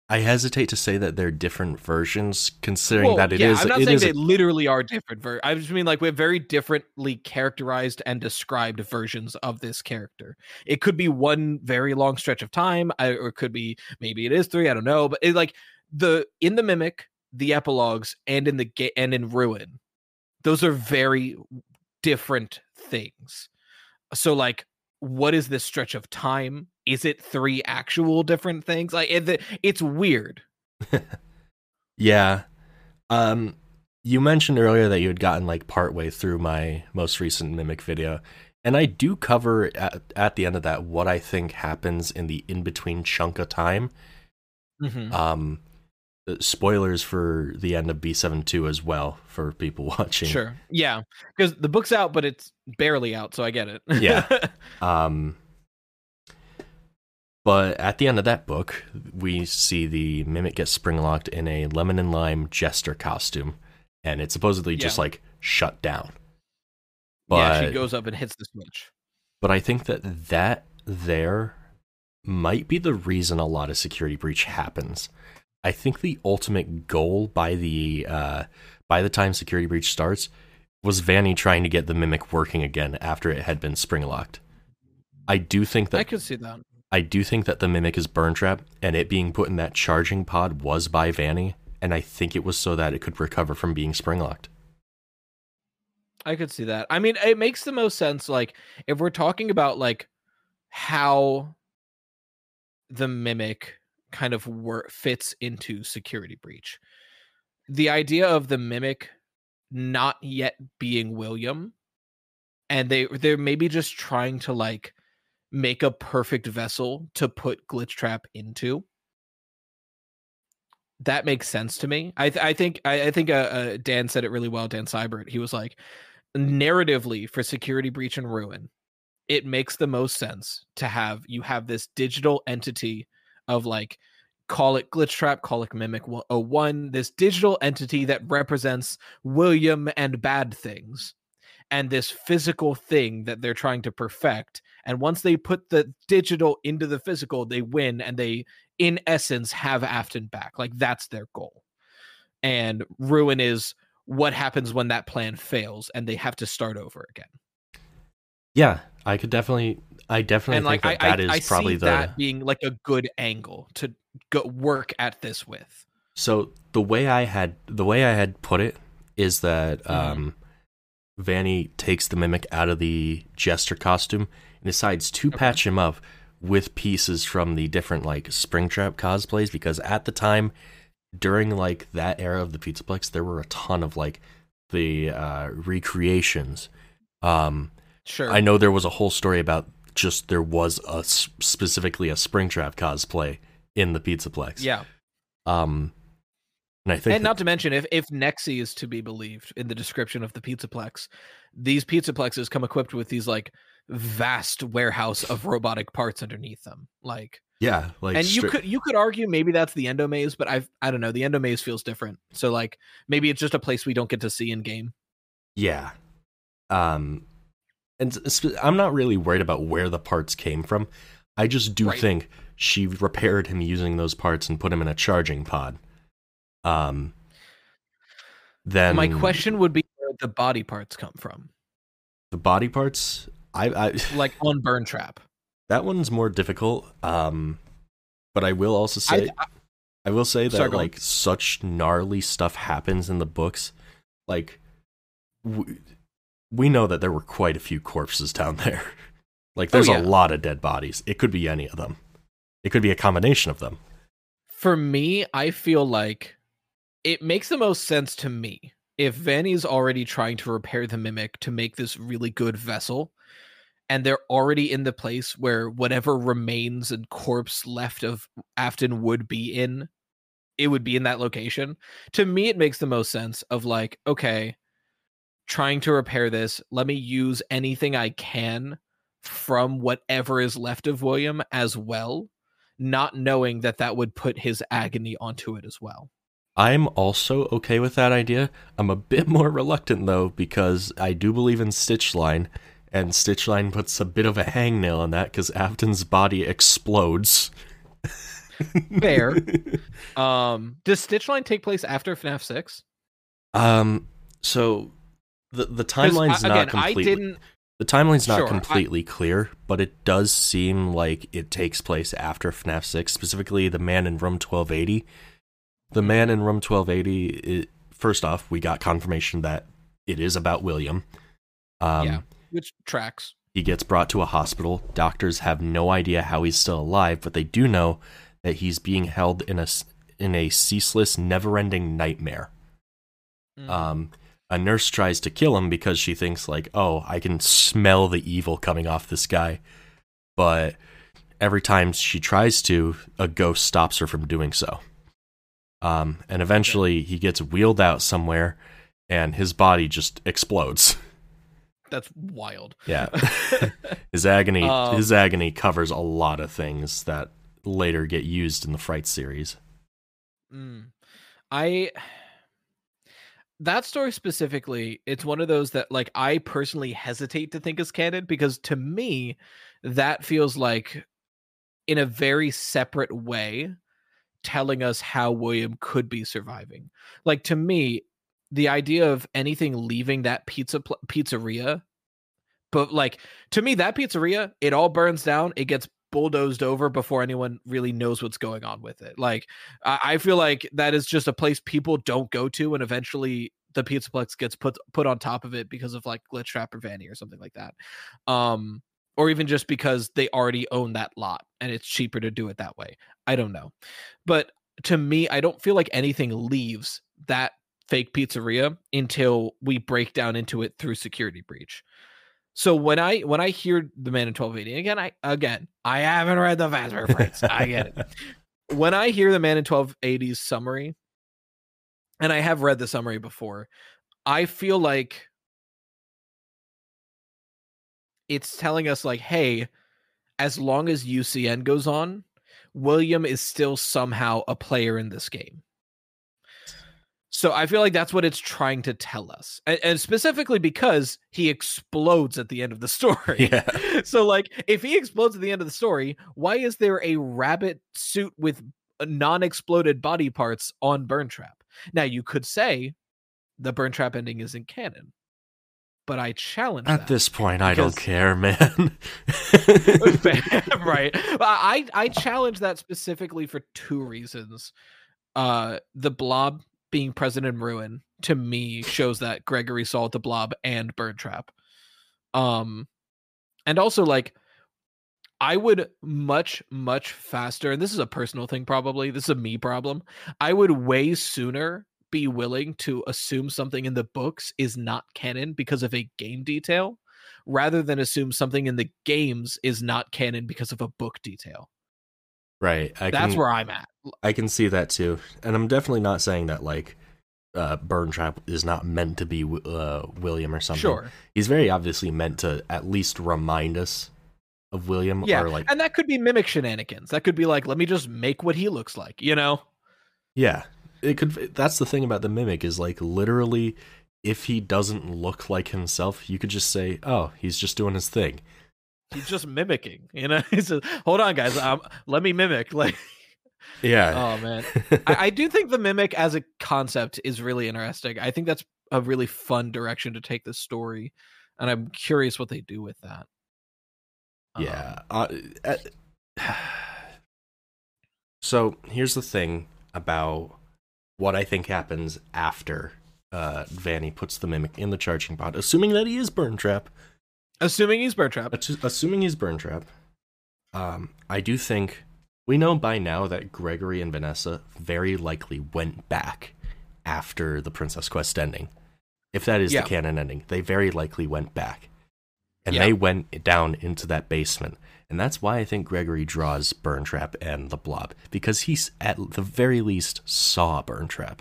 hesitate to say that they're different versions, considering that it is. I'm not saying they literally are different. I just mean, like, we have very differently characterized and described versions of this character. It could be one very long stretch of time, or it could be, maybe it is three. I don't know, but it, like in the Mimic, the epilogues, and in and in Ruin, those are very different things. So, like, what is this stretch of time? Is it three actual different things? Like, it's weird. Yeah. You mentioned earlier that you had gotten like partway through my most recent Mimic video, and I do cover at the end of that what I think happens in the in between chunk of time. Mm-hmm. Spoilers for the end of B72 as well for people watching. Sure. Yeah, because the book's out, but it's barely out, so I get it. Yeah. But at the end of that book, we see the Mimic get spring-locked in a lemon and lime jester costume, and it's supposedly just like shut down. But, yeah, she goes up and hits the switch. But I think that there might be the reason a lot of Security Breach happens. I think the ultimate goal by the time Security Breach starts was Vanny trying to get the Mimic working again after it had been spring locked. I could see that. I do think that the Mimic is Burntrap, and it being put in that charging pod was by Vanny, and I think it was so that it could recover from being spring locked. I could see that. I mean, it makes the most sense. Like, if we're talking about like how the Mimic kind of fits into Security Breach. The idea of the Mimic not yet being William, and they're maybe just trying to like make a perfect vessel to put Glitchtrap into. That makes sense to me. I think Dan said it really well. Dan Seibert. He was like, narratively for Security Breach and Ruin, it makes the most sense to have this digital entity of like, call it Glitchtrap, call it Mimic 01, this digital entity that represents William and bad things, and this physical thing that they're trying to perfect. And once they put the digital into the physical, they win, and they, in essence, have Afton back. Like, that's their goal. And Ruin is what happens when that plan fails, and they have to start over again. Yeah, I could definitely... I definitely think that being like a good angle to go work at this with. So the way I had put it is that Vanny takes the Mimic out of the jester costume and decides to patch him up with pieces from the different like Springtrap cosplays, because at the time during like that era of the Pizzaplex, there were a ton of like the recreations. Sure. I know there was a whole story about just there was a specifically a Springtrap cosplay in the Pizzaplex. Yeah. And I think, and not to mention, if Nexi is to be believed in the description of the Pizzaplex, these Pizzaplexes come equipped with these like vast warehouse of robotic parts underneath them. Like, yeah, like, and you could argue maybe that's the Endomaze, but I don't know, the Endomaze feels different. So like maybe it's just a place we don't get to see in game. Yeah. And I'm not really worried about where the parts came from. I just do think she repaired him using those parts and put him in a charging pod. Then my question would be, where the body parts come from? The body parts, I like on Burntrap. That one's more difficult. But I will also say, I will say that like such gnarly stuff happens in the books. Like we know that there were quite a few corpses down there. Like there's a lot of dead bodies. It could be any of them. It could be a combination of them. For me, I feel like it makes the most sense to me if Vanny's already trying to repair the Mimic to make this really good vessel, and they're already in the place where whatever remains and corpse left of Afton would be in, it would be in that location. To me, it makes the most sense of like, okay, trying to repair this, let me use anything I can from whatever is left of William as well, not knowing that that would put his agony onto it as well. I'm also okay with that idea. I'm a bit more reluctant, though, because I do believe in Stitchline, and Stitchline puts a bit of a hangnail on that because Afton's body explodes. Fair. Does Stitchline take place after FNAF 6? So the timeline's not completely... The timeline's not completely clear, but it does seem like it takes place after FNAF 6, specifically the man in room 1280. The man in room 1280, first off, we got confirmation that it is about William. Yeah, which tracks. He gets brought to a hospital. Doctors have no idea how he's still alive, but they do know that he's being held in a ceaseless, never-ending nightmare. A nurse tries to kill him because she thinks like, oh, I can smell the evil coming off this guy. But every time she tries to, a ghost stops her from doing so. And eventually he gets wheeled out somewhere and his body just explodes. That's wild. Yeah. His agony covers a lot of things that later get used in the Fright series. That story specifically, it's one of those that like I personally hesitate to think is canon, because to me, that feels like in a very separate way telling us how William could be surviving. Like to me, the idea of anything leaving that pizzeria, but like to me, that pizzeria, it all burns down. It gets bulldozed over before anyone really knows what's going on with it. Like I feel like that is just a place people don't go to, and eventually the Pizzaplex gets put on top of it because of like Glitchtrap or Vanny or something like that, or even just because they already own that lot and it's cheaper to do it that way. I don't know, but to me, I don't feel like anything leaves that fake pizzeria until we break down into it through Security Breach. So when I hear the man in 1280 again, I haven't read the Fazbear Frights. I get it. When I hear the man in 1280's summary, and I have read the summary before, I feel like it's telling us like, hey, as long as UCN goes on, William is still somehow a player in this game. So I feel like that's what it's trying to tell us. And specifically because he explodes at the end of the story. Yeah. So like if he explodes at the end of the story, why is there a rabbit suit with non-exploded body parts on Burntrap? Now you could say the Burntrap ending isn't canon, but I challenge that. At this point, I don't care, man. Right. I challenge that specifically for two reasons. The blob being present in Ruin, to me, shows that Gregory saw the blob and Burntrap. And also, like, I would much faster, and this is a personal thing probably, this is a me problem, I would way sooner be willing to assume something in the books is not canon because of a game detail rather than assume something in the games is not canon because of a book detail. Right. That's where I'm at. I can see that too. And I'm definitely not saying that like Burntrap is not meant to be William or something. Sure. He's very obviously meant to at least remind us of William. Yeah, or like, and that could be mimic shenanigans. That could be like, let me just make what he looks like, you know? Yeah. It could. That's the thing about the mimic is like literally if he doesn't look like himself, you could just say, oh, he's just doing his thing. He's just mimicking, you know? He says, hold on, guys. Let me mimic. Like, yeah. Oh, man. I do think the mimic as a concept is really interesting. I think that's a really fun direction to take this story, and I'm curious what they do with that. Yeah. So here's the thing about what I think happens after Vanny puts the mimic in the charging pod, assuming that he is Burntrap. I do think we know by now that Gregory and Vanessa very likely went back after the Princess Quest ending. If that is the canon ending, they very likely went back. And they went down into that basement. And that's why I think Gregory draws Burntrap and the blob, because he, at the very least, saw Burntrap.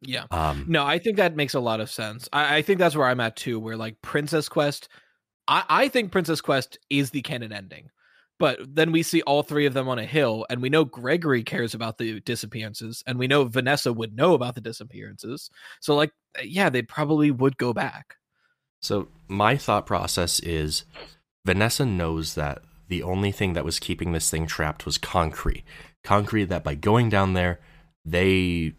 Yeah. No, I think that makes a lot of sense. I think that's where I'm at, too, where, like, Princess Quest... I think Princess Quest is the canon ending. But then we see all three of them on a hill, and we know Gregory cares about the disappearances, and we know Vanessa would know about the disappearances. So, like, yeah, they probably would go back. So my thought process is Vanessa knows that the only thing that was keeping this thing trapped was concrete. Concrete that by going down there, they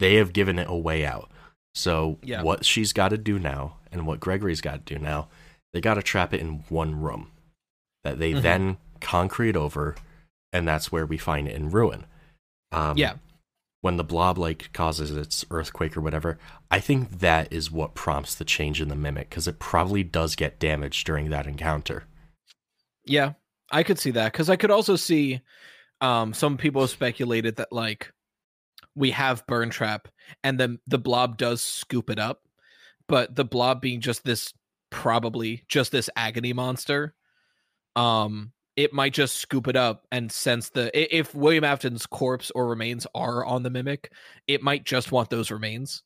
have given it a way out. So what she's got to do now and what Gregory's got to do now, they got to trap it in one room that they then concrete over, and that's where we find it in Ruin. When the blob like causes its earthquake or whatever, I think that is what prompts the change in the mimic, because it probably does get damaged during that encounter. Yeah, I could see that, because I could also see some people have speculated that like we have Burntrap and then the blob does scoop it up, but the blob being just this probably just this agony monster, it might just scoop it up and sense if William Afton's corpse or remains are on the mimic, it might just want those remains.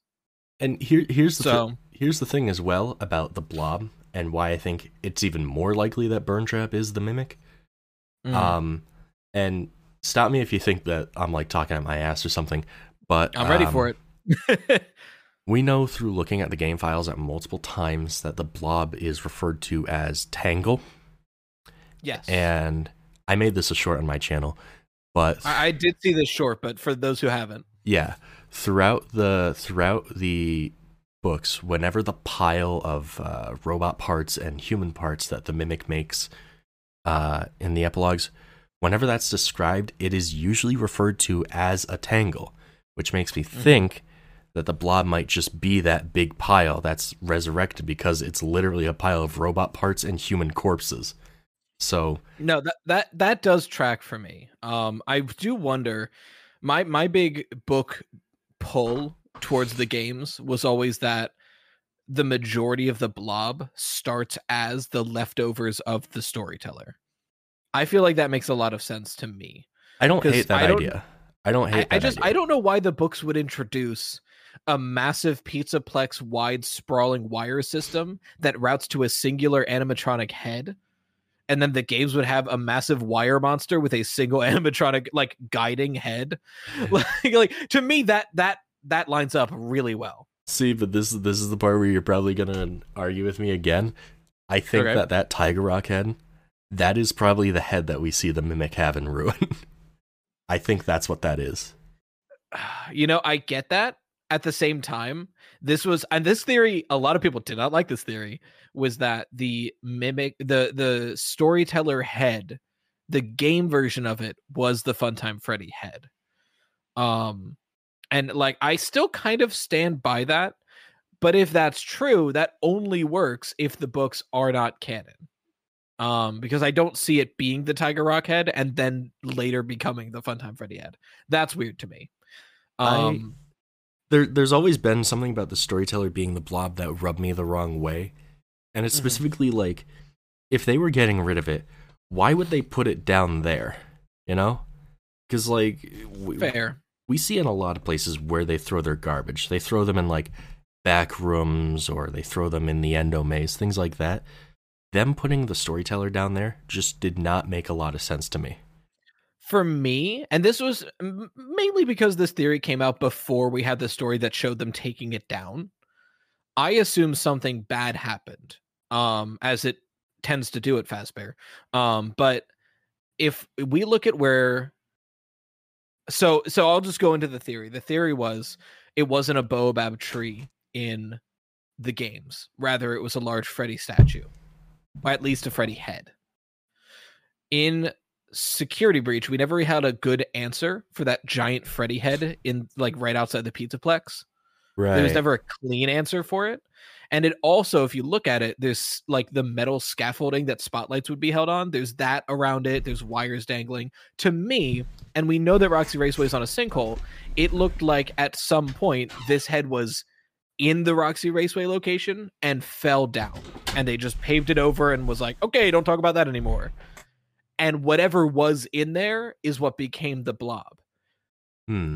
And here's the thing as well about the blob and why I think it's even more likely that Burntrap is the mimic. And stop me if you think that I'm like talking at my ass or something, but I'm ready for it. We know through looking at the game files at multiple times that the blob is referred to as Tangle. Yes. And I made this a short on my channel, but I did see this short, but for those who haven't. Yeah. Throughout the books, whenever the pile of robot parts and human parts that the mimic makes in the epilogues, whenever that's described, it is usually referred to as a tangle, which makes me think that the blob might just be that big pile that's resurrected, because it's literally a pile of robot parts and human corpses. So no, that does track for me. I do wonder, my big book pull towards the games was always that the majority of the blob starts as the leftovers of the storyteller. I feel like that makes a lot of sense to me. I don't hate that idea. I don't know why the books would introduce a massive Pizzaplex wide sprawling wire system that routes to a singular animatronic head. And then the games would have a massive wire monster with a single animatronic, like, guiding head. like to me, that lines up really well. See, but this is the part where you're probably gonna argue with me again. I think that Tiger Rock head, that is probably the head that we see the mimic have in Ruin. I think that's what that is. You know, I get that. At the same time, this theory, a lot of people did not like this theory, was that the mimic, the storyteller head, the game version of it was the Funtime Freddy head. And like, I still kind of stand by that, but if that's true, that only works if the books are not canon. because I don't see it being the Tiger Rock head and then later becoming the Funtime Freddy head. That's weird to me. There's always been something about the Storyteller being the Blob that rubbed me the wrong way. And it's specifically like, if they were getting rid of it, why would they put it down there? You know? Because, like, we see in a lot of places where they throw their garbage. They throw them in, like, back rooms, or they throw them in the endo maze, things like that. Them putting the Storyteller down there just did not make a lot of sense to me. For me, and this was mainly because this theory came out before we had the story that showed them taking it down, I assume something bad happened, as it tends to do at Fazbear. But if we look at where... So I'll just go into the theory. The theory was it wasn't a Baobab tree in the games. Rather, it was a large Freddy statue, or at least a Freddy head. In Security Breach, we never had a good answer for that giant Freddy head in, like, right outside the Pizzaplex. Right. There was never a clean answer for it. And it also, if you look at it, there's like the metal scaffolding that spotlights would be held on. There's that around it. There's wires dangling. To me, and we know that Roxy Raceway is on a sinkhole, it looked like at some point this head was in the Roxy Raceway location and fell down. And they just paved it over and was like, okay, don't talk about that anymore. And whatever was in there is what became the Blob.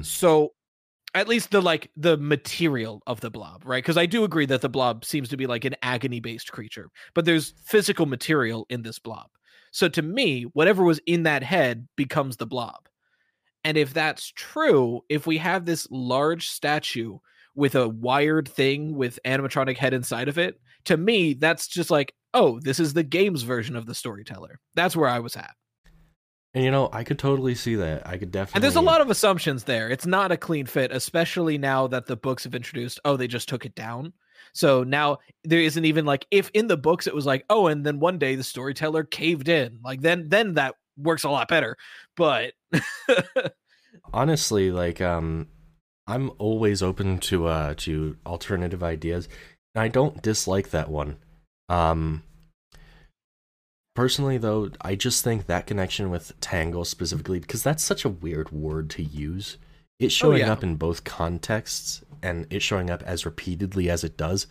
So at least the material of the Blob, right? Because I do agree that the Blob seems to be like an agony-based creature, but there's physical material in this Blob. So to me, whatever was in that head becomes the Blob. And if that's true, if we have this large statue with a wired thing with animatronic head inside of it, to me, that's just like, oh, this is the game's version of the Storyteller. That's where I was at. And, you know, I could totally see that. I could definitely... And there's a lot of assumptions there. It's not a clean fit, especially now that the books have introduced, oh, they just took it down. So now there isn't even like, if in the books it was like, oh, and then one day the Storyteller caved in. Like, then that works a lot better. But... Honestly, like, I'm always open to alternative ideas. And I don't dislike that one. Personally, though, I just think that connection with Tangle specifically, because that's such a weird word to use. It's showing up in both contexts, and it's showing up as repeatedly as it does.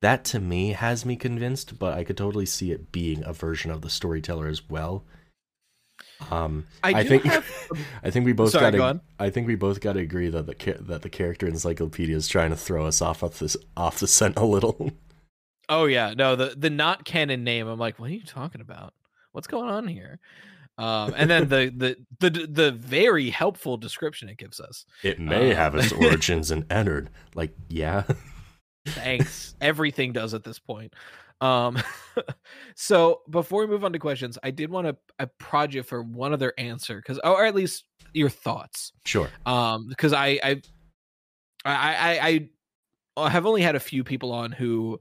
That, to me, has me convinced, but I could totally see it being a version of the Storyteller as well. I think we both got to agree that the character encyclopedia is trying to throw us off the scent a little. Oh yeah, no, the not canon name. I'm like, what are you talking about? What's going on here? And then the very helpful description it gives us. It may have its origins in Ennard. Like, yeah. Thanks. Everything does at this point. So before we move on to questions, I did want to prod you for one other answer, or at least your thoughts. Sure. Because I have only had a few people on who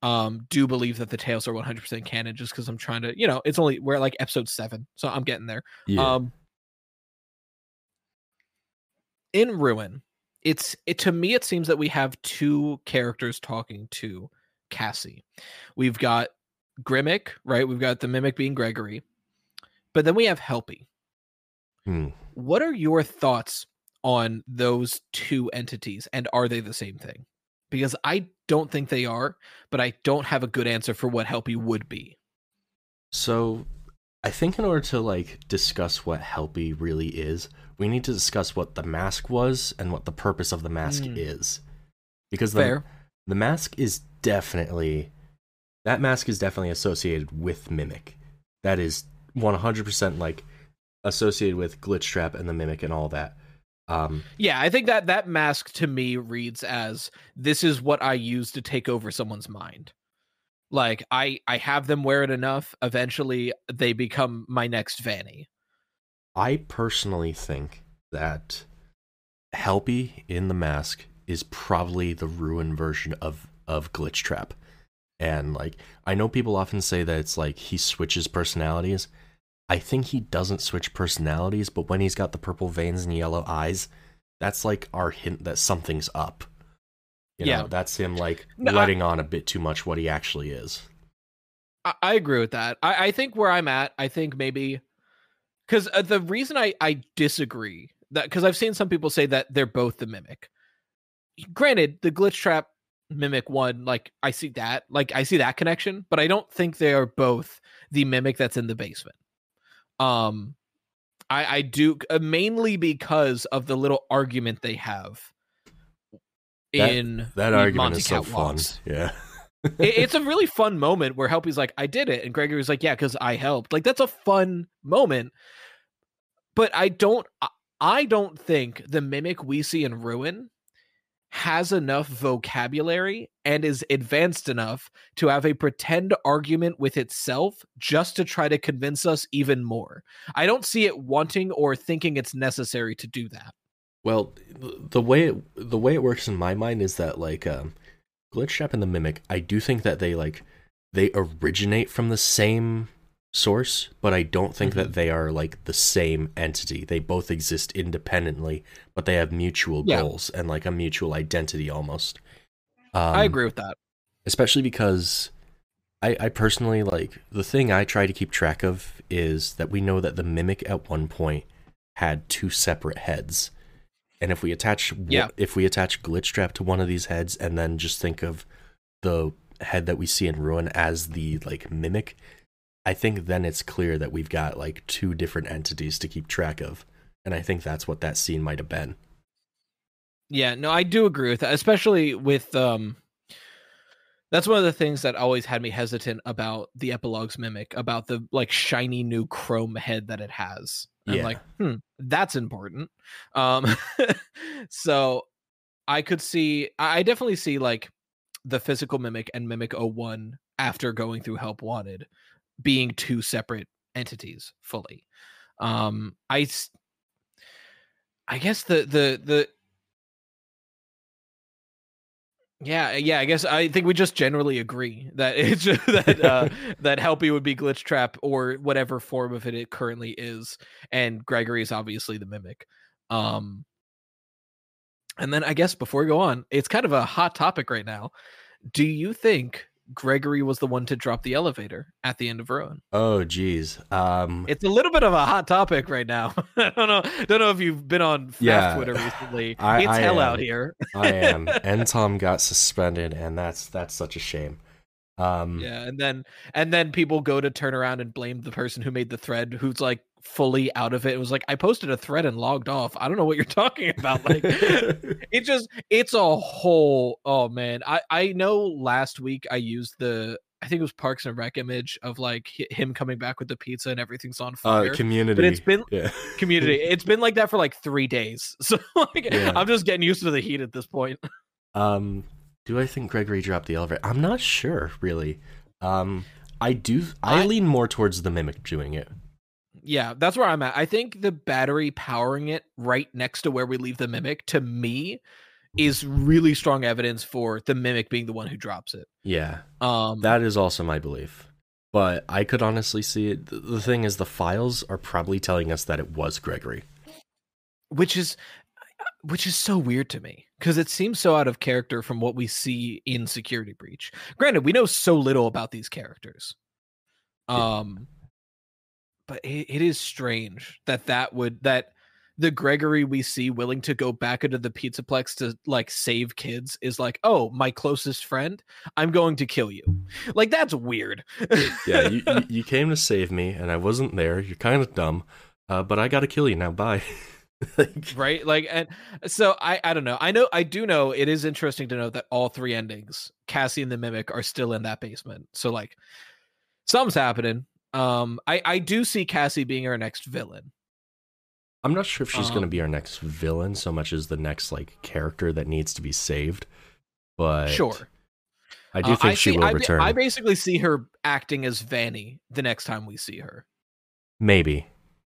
do believe that the tales are 100% canon, just because I'm trying to, you know, it's only, we're at like episode 7, so I'm getting there. Yeah. In Ruin, to me it seems that we have two characters talking to Cassie. We've got Grimmick, right? We've got the Mimic being Gregory, but then we have Helpy. What are your thoughts on those two entities, and are they the same thing? Because I don't think they are, but I don't have a good answer for what Helpy would be. So, I think in order to, like, discuss what Helpy really is, we need to discuss what the mask was and what the purpose of the mask is. Because the mask is definitely... That mask is definitely associated with Mimic. That is 100%, like, associated with Glitchtrap and the Mimic and all that. Yeah, I think that mask to me reads as, this is what I use to take over someone's mind. Like, I have them wear it enough, eventually they become my next Vanny. I personally think that Helpy in the mask is probably the Ruin version of Glitchtrap. And, like, I know people often say that it's like he switches personalities. I think he doesn't switch personalities, but when he's got the purple veins and yellow eyes, that's like our hint that something's up. You know, that's him, like, letting on a bit too much what he actually is. I agree with that. I think where I'm at, I think maybe because the reason I disagree that because I've seen some people say that they're both the mimic. Granted, the Glitchtrap mimic one, like I see that connection, but I don't think they are both the mimic that's in the basement. I do mainly because of the little argument they have in that argument Monty is so fun. Yeah. It's a really fun moment where Helpy's like, I did it. And Gregory's like, yeah, because I helped. Like, that's a fun moment. But I don't think the mimic we see in Ruin has enough vocabulary and is advanced enough to have a pretend argument with itself just to try to convince us even more. I don't see it wanting or thinking it's necessary to do that. Well, the way it works in my mind is that, like, Glitchtrap and the Mimic, I do think that they originate from the same source, but I don't think that they are, like, the same entity. They both exist independently, but they have mutual goals and, like, a mutual identity almost. I agree with that. Especially because I personally, like, the thing I try to keep track of is that we know that the Mimic at one point had two separate heads. And if we attach if we attach Glitchtrap to one of these heads and then just think of the head that we see in Ruin as the, like, mimic, I think then it's clear that we've got, like, two different entities to keep track of. And I think that's what that scene might have been. Yeah, no, I do agree with that, especially with that's one of the things that always had me hesitant about the epilogue's mimic, about the, like, shiny new chrome head that it has. Yeah. I'm like, that's important. So I definitely see like the physical mimic and Mimic 01 after going through Help Wanted being two separate entities fully. I guess the Yeah, I guess I think we just generally agree that it's just that Helpy would be Glitchtrap or whatever form of it currently is, and Gregory is obviously the mimic. And then I guess before we go on, it's kind of a hot topic right now. Do you think Gregory was the one to drop the elevator at the end of Ruin? Oh, geez. It's a little bit of a hot topic right now. I don't know if you've been on Twitter recently. It's hell out here. I am. And Tom got suspended, and that's such a shame. And then people go to turn around and blame the person who made the thread, who's, like, fully out of it. It was like, I posted a thread and logged off. I don't know what you're talking about. Like, it's a whole, oh man. I know last week I used I think it was Parks and Rec image of, like, him coming back with the pizza and everything's on fire. Community. But it's been Community. It's been like that for like 3 days. So, like, I'm just getting used to the heat at this point. Do I think Gregory dropped the elevator? I'm not sure, really. I lean more towards the mimic doing it. Yeah, that's where I'm at. I think the battery powering it right next to where we leave the mimic, to me, is really strong evidence for the mimic being the one who drops it. Yeah, that is also my belief. But I could honestly see it. The thing is, the files are probably telling us that it was Gregory. Which is so weird to me, because it seems so out of character from what we see in Security Breach. Granted, we know so little about these characters. But it is strange that the Gregory we see willing to go back into the Pizzaplex to, like, save kids is like, oh, my closest friend, I'm going to kill you. Like, that's weird. Yeah, you came to save me, and I wasn't there. You're kind of dumb, but I got to kill you now. Bye. Right, like, and so I don't know. I do know it is interesting to know that all three endings, Cassie and the Mimic, are still in that basement. So, like, something's happening. I do see Cassie being our next villain. I'm not sure if she's going to be our next villain so much as the next, like, character that needs to be saved. But sure, I do think she will return. I basically see her acting as Vanny the next time we see her. Maybe.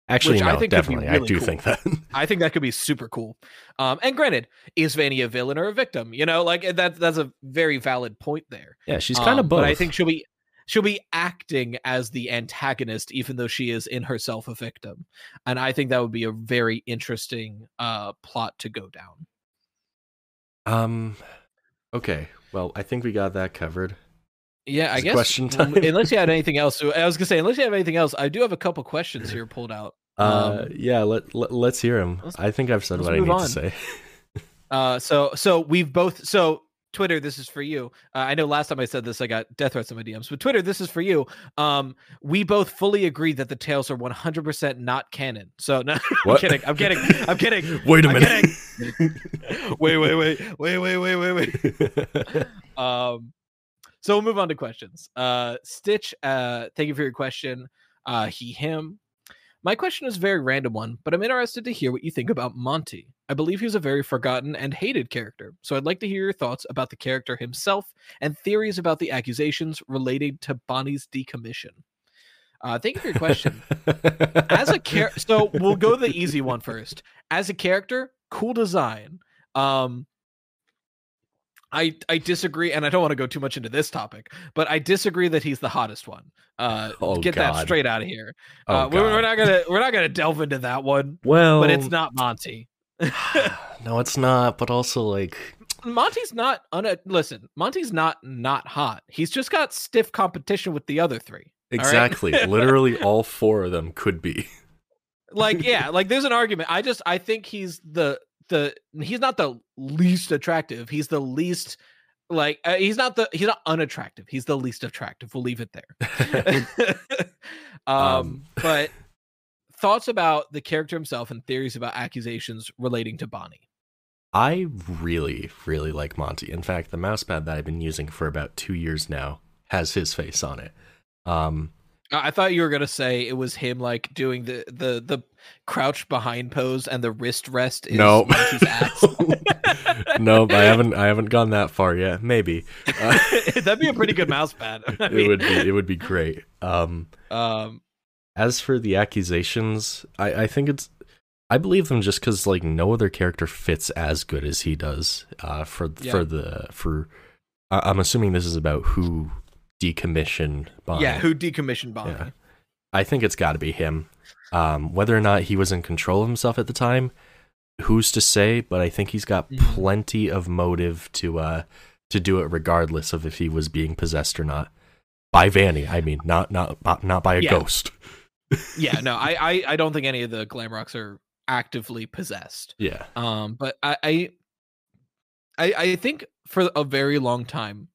Actually, no, definitely. Really, I do think that. I think that could be super cool. And granted, is Vanny a villain or a victim? You know, like, that's a very valid point there. Yeah, she's kind of both. But I think she'll be acting as the antagonist, even though she is in herself a victim. And I think that would be a very interesting plot to go down. Okay, well, I think we got that covered. Yeah, I guess. Question time. Unless you had anything else. I was going to say, unless you have anything else, I do have a couple questions here pulled out. Yeah, let's hear him. I think I've said what I need to say. So we've both... So, Twitter, this is for you. I know last time I said this, I got death threats in my DMs. But Twitter, this is for you. We both fully agree that the tales are 100% not canon. So no, I'm kidding. Wait a minute. Wait. So we'll move on to questions. Stitch, thank you for your question. He, him. My question is a very random one, but I'm interested to hear what you think about Monty. I believe he was a very forgotten and hated character, so I'd like to hear your thoughts about the character himself and theories about the accusations related to Bonnie's decommission. Thank you for your question. As a character, so we'll go the easy one first. As a character, cool design. I disagree, and I don't want to go too much into this topic, but I disagree that he's the hottest one. That straight out of here. We're not gonna delve into that one. Well, but it's not Monty. No, it's not. But also, like, Monty's not. Listen, Monty's not hot. He's just got stiff competition with the other three. Exactly. All right? Literally, all four of them could be. Like, yeah, like there's an argument. I think he's the. He's not the least attractive. He's the least he's not unattractive. He's the least attractive. We'll leave it there. But thoughts about the character himself and theories about accusations relating to Bonnie. I really, really like Monty. In fact, the mouse pad that I've been using for about 2 years now has his face on it. I thought you were gonna say it was him, like doing the crouch behind pose and the wrist rest. Is nope. Monty's ass. Nope, I haven't gone that far yet. Maybe that'd be a pretty good mouse pad. It would be great. As for the accusations, I think I believe them just because like no other character fits as good as he does. I'm assuming this is about who. Decommissioned Bonnie. Yeah, who decommissioned Bonnie? Yeah. I think it's got to be him. Whether or not he was in control of himself at the time, who's to say? But I think he's got plenty of motive to do it, regardless of if he was being possessed or not by Vanny. I mean, not by a ghost. Yeah, no, I don't think any of the glam rocks are actively possessed. Yeah, but I think for a very long time.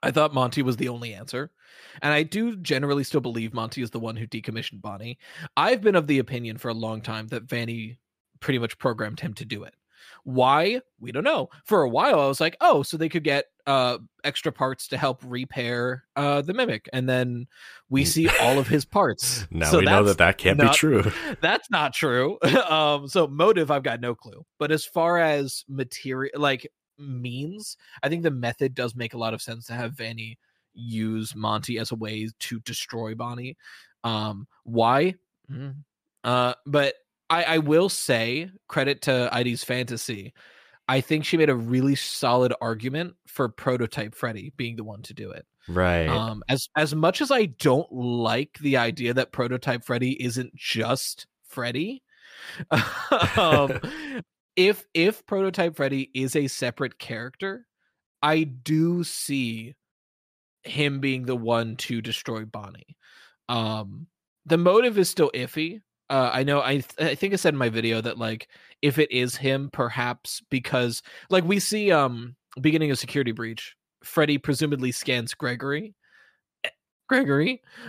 I thought Monty was the only answer, and I do generally still believe Monty is the one who decommissioned Bonnie. I've been of the opinion for a long time that Vanny pretty much programmed him to do it. Why? We don't know. For a while, I was like, oh, so they could get extra parts to help repair the Mimic, and then we see all of his parts. Now so we know that can't be true. That's not true. So motive, I've got no clue. But as far as material, like... means I think the method does make a lot of sense to have Vanny use Monty as a way to destroy Bonnie. Why? But I will say, credit to ID's Fantasy, I think she made a really solid argument for Prototype Freddy being the one to do it. Right. As much as I don't like the idea that Prototype Freddy isn't just Freddy, If Prototype Freddy is a separate character, I do see him being the one to destroy Bonnie. The motive is still iffy. I know. I think I said in my video that like if it is him, perhaps because like we see beginning of Security Breach, Freddy presumably scans Gregory.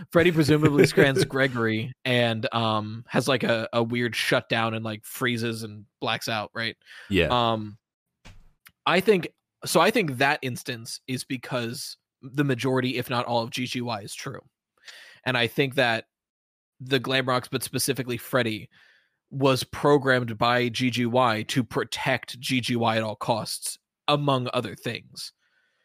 Freddy presumably scans Gregory and has like a weird shutdown and like freezes and blacks out, right? Yeah. I think that instance is because the majority, if not all, of GGY is true. And I think that the Glamrocks, but specifically Freddy, was programmed by GGY to protect GGY at all costs, among other things.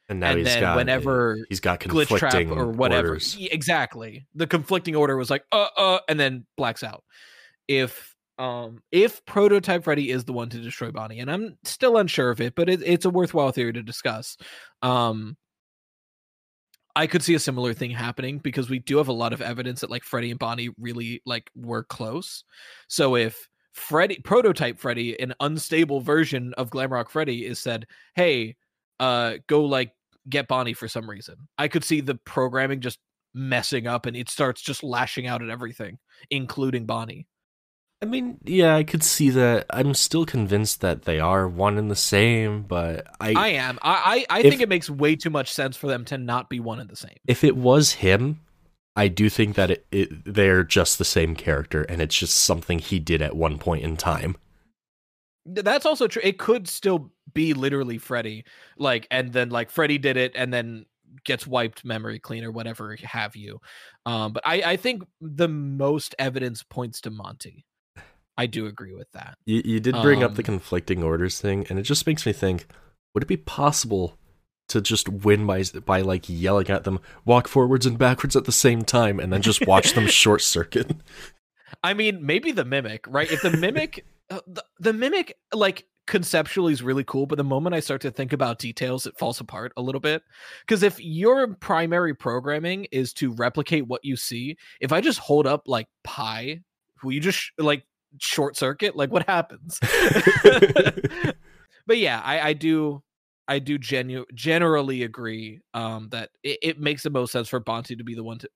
And now he's got conflicting Glitchtrap or whatever orders. Exactly, the conflicting order was like and then blacks out. If Prototype Freddy is the one to destroy Bonnie, and I'm still unsure of it, but it's a worthwhile theory to discuss. I could see a similar thing happening because we do have a lot of evidence that like Freddy and Bonnie really like were close. So if Prototype Freddy, an unstable version of Glamrock Freddy, is said, hey, go like get Bonnie for some reason. I could see the programming just messing up and it starts just lashing out at everything, including Bonnie. I mean, yeah, I could see that. I'm still convinced that they are one and the same, but I think it makes way too much sense for them to not be one and the same. If it was him, I do think that they're just the same character, and it's just something he did at one point in time. That's also true. It could still be literally Freddy, like, and then like Freddy did it, and then gets wiped memory clean or whatever have you. But I think the most evidence points to Monty. I do agree with that. You did bring up the conflicting orders thing, and it just makes me think, would it be possible to just win by like yelling at them, walk forwards and backwards at the same time, and then just watch them short circuit? I mean, maybe the mimic, right? If the mimic, the mimic, like, conceptually is really cool, but the moment I start to think about details, it falls apart a little bit. Because if your primary programming is to replicate what you see, if I just hold up like pi, will you just like short circuit? Like, what happens? But yeah, I do generally agree that it makes the most sense for Bonty to be the one to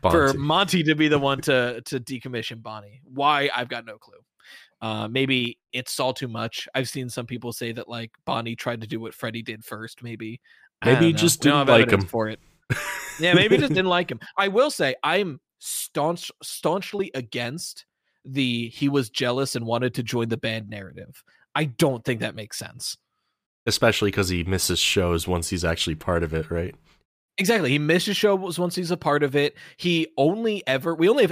for Monty to be the one to decommission Bonnie. Why? I've got no clue. Maybe it saw too much. I've seen some people say that like Bonnie tried to do what Freddy did first. Maybe just didn't like him for it. Yeah, maybe just didn't like him. I will say I'm staunchly against the he was jealous and wanted to join the band narrative. I don't think that makes sense. Especially because he misses shows once he's actually part of it, right? Exactly. He misses shows once he's a part of it. We only have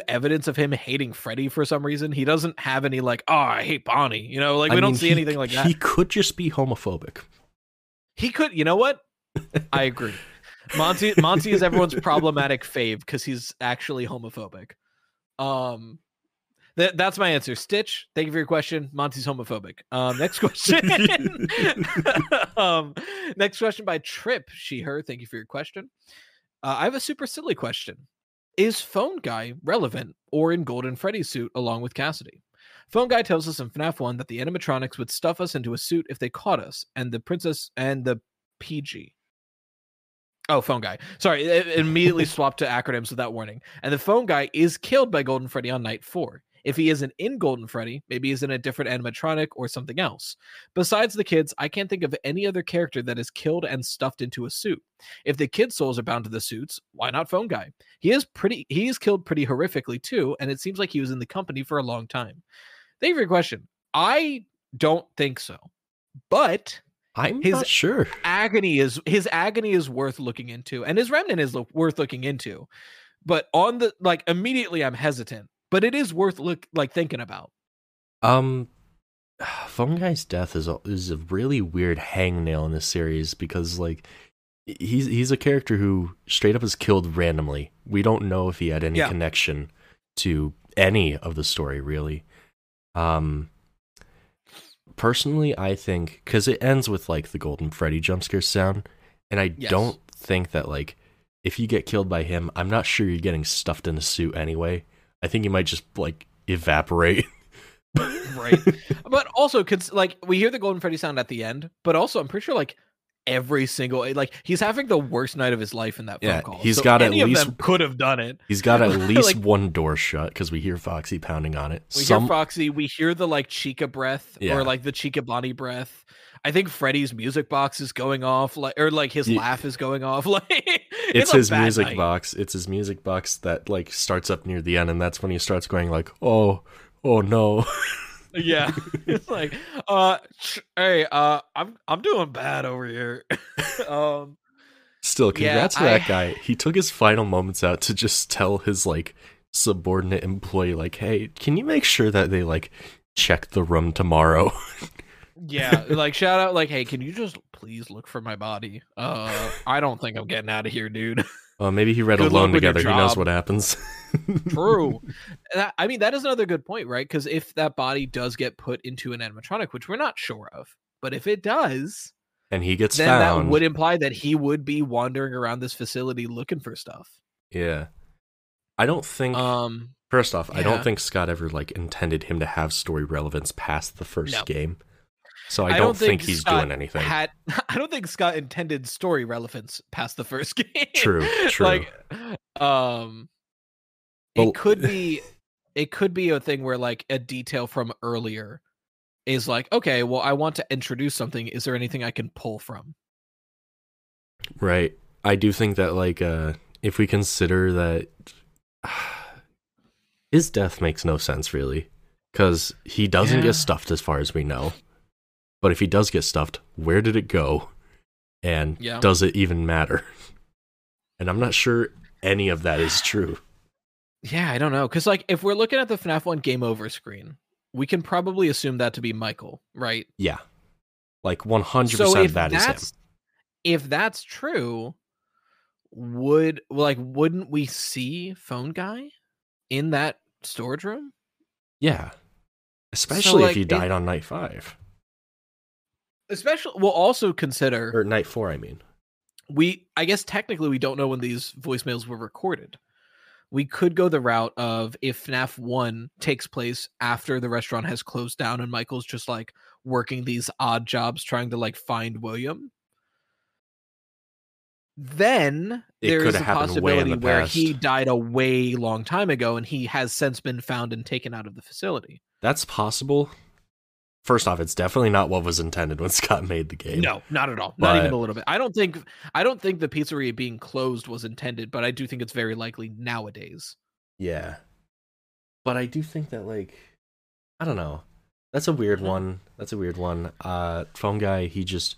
evidence of him hating Freddy for some reason. He doesn't have any like, oh, I hate Bonnie. You know, like don't see anything like that. He could just be homophobic. He could. You know what? I agree. Monty is everyone's problematic fave because he's actually homophobic. That's my answer. Stitch, thank you for your question. Monty's homophobic. Next question. Next question by Trip. She, her. Thank you for your question. I have a super silly question. Is Phone Guy relevant or in Golden Freddy's suit along with Cassidy? Phone Guy tells us in FNAF 1 that the animatronics would stuff us into a suit if they caught us, and the princess and the PG. Oh, Phone Guy. Sorry, it immediately swapped to acronyms without warning. And the Phone Guy is killed by Golden Freddy on night 4. If he isn't in Golden Freddy, maybe he's in a different animatronic or something else. Besides the kids, I can't think of any other character that is killed and stuffed into a suit. If the kids' souls are bound to the suits, why not Phone Guy? He is killed pretty horrifically too, and it seems like he was in the company for a long time. Thank you for your question. I don't think so, but I'm not sure. His agony is worth looking into, and his remnant is worth looking into. But on the like immediately, I'm hesitant. But it is worth thinking about. Phone Guy's death is a really weird hangnail in this series because like he's a character who straight up is killed randomly. We don't know if he had any connection to any of the story really. Personally, I think because it ends with like the Golden Freddy jump scare sound, and I don't think that like if you get killed by him, I'm not sure you're getting stuffed in a suit anyway. I think you might just like evaporate. Right. But also cause like we hear the Golden Freddy sound at the end, but also I'm pretty sure like every single he's having the worst night of his life in that phone call. He's so got any at least of them could have done it. He's got at least like, one door shut because we hear Foxy pounding on it. We hear Foxy, we hear the like Chica breath or like the Chica Bonnie breath. I think Freddy's music box is going off, like, or like his laugh is going off. Like it's his music box. It's his music box that like starts up near the end, and that's when he starts going like, "Oh no." Yeah, it's like, hey, I'm doing bad over here. Still, congrats to that guy. He took his final moments out to just tell his like subordinate employee, like, "Hey, can you make sure that they like check the room tomorrow?" Yeah, like shout out, like, hey, can you just please look for my body? I don't think I'm getting out of here, dude. Maybe he read Alone Together. He knows what happens. True. I mean, that is another good point, right? Because if that body does get put into an animatronic, which we're not sure of, but if it does, and he gets found, that would imply that he would be wandering around this facility looking for stuff. Yeah, I don't think. First off, I don't think Scott ever like intended him to have story relevance past the first game. So I don't think he's Scott doing anything. I don't think Scott intended story relevance past the first game. True, true. It could be a thing where like a detail from earlier is like, okay, well, I want to introduce something. Is there anything I can pull from? Right. I do think that like if we consider that his death makes no sense really, because he doesn't get stuffed as far as we know. But if he does get stuffed, where did it go? And does it even matter? And I'm not sure any of that is true. Yeah, I don't know. Because like, if we're looking at the FNAF 1 game over screen, we can probably assume that to be Michael, right? Yeah. Like 100% so that is him. If that's true, wouldn't we see Phone Guy in that storage room? Yeah. Especially if he died on night 5. Especially, we'll also consider... Or night 4, I mean. I guess technically we don't know when these voicemails were recorded. We could go the route of if FNAF 1 takes place after the restaurant has closed down and Michael's just like working these odd jobs trying to like find William. Then there is a possibility where he died a way long time ago and he has since been found and taken out of the facility. That's possible. First off, it's definitely not what was intended when Scott made the game. No, not at all. Not even a little bit. I don't think the pizzeria being closed was intended, but I do think it's very likely nowadays. Yeah. But I do think that, like, I don't know. That's a weird one. Phone Guy, he just...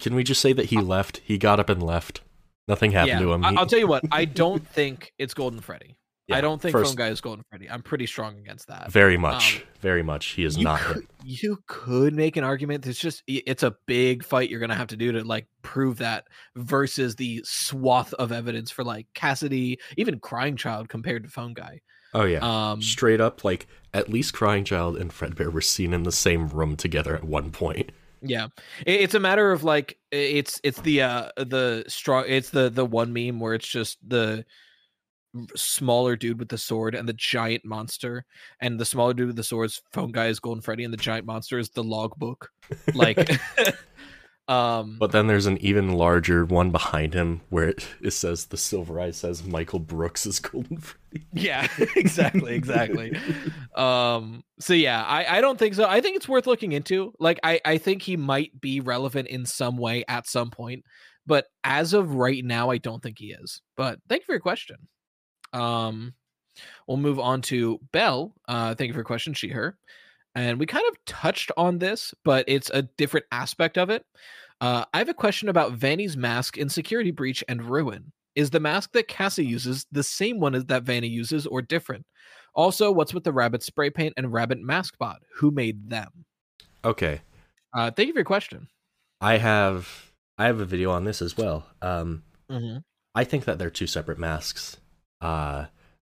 Can we just say that he left? He got up and left. Nothing happened to him. I'll tell you what. I don't think it's Golden Freddy. Yeah, I don't think Phone Guy is Golden Freddy. I'm pretty strong against that. Very much. Very much. He is not him. You could make an argument. It's a big fight you're going to have to do to like prove that versus the swath of evidence for like Cassidy, even Crying Child compared to Phone Guy. Oh, yeah. Straight up, like at least Crying Child and Fredbear were seen in the same room together at one point. Yeah. It's a matter of like, it's the one meme where it's just the smaller dude with the sword and the giant monster, and the smaller dude with the sword is Phone Guy is Golden Freddy and the giant monster is the logbook, like but then there's an even larger one behind him where it says the Silver Eyes says Michael Brooks is Golden Freddy. Yeah, exactly so yeah, I don't think so. I think it's worth looking into. Like I think he might be relevant in some way at some point, but as of right now I don't think he is. But thank you for your question. We'll move on to Belle. Thank you for your question, she, her. And we kind of touched on this, but it's a different aspect of it. I have a question about Vanny's mask in Security Breach and Ruin. Is the mask that Cassie uses the same one as that Vanny uses or different? Also, what's with the rabbit spray paint and rabbit mask bot? Who made them? Okay. Thank you for your question. I have a video on this as well. I think that they're two separate masks.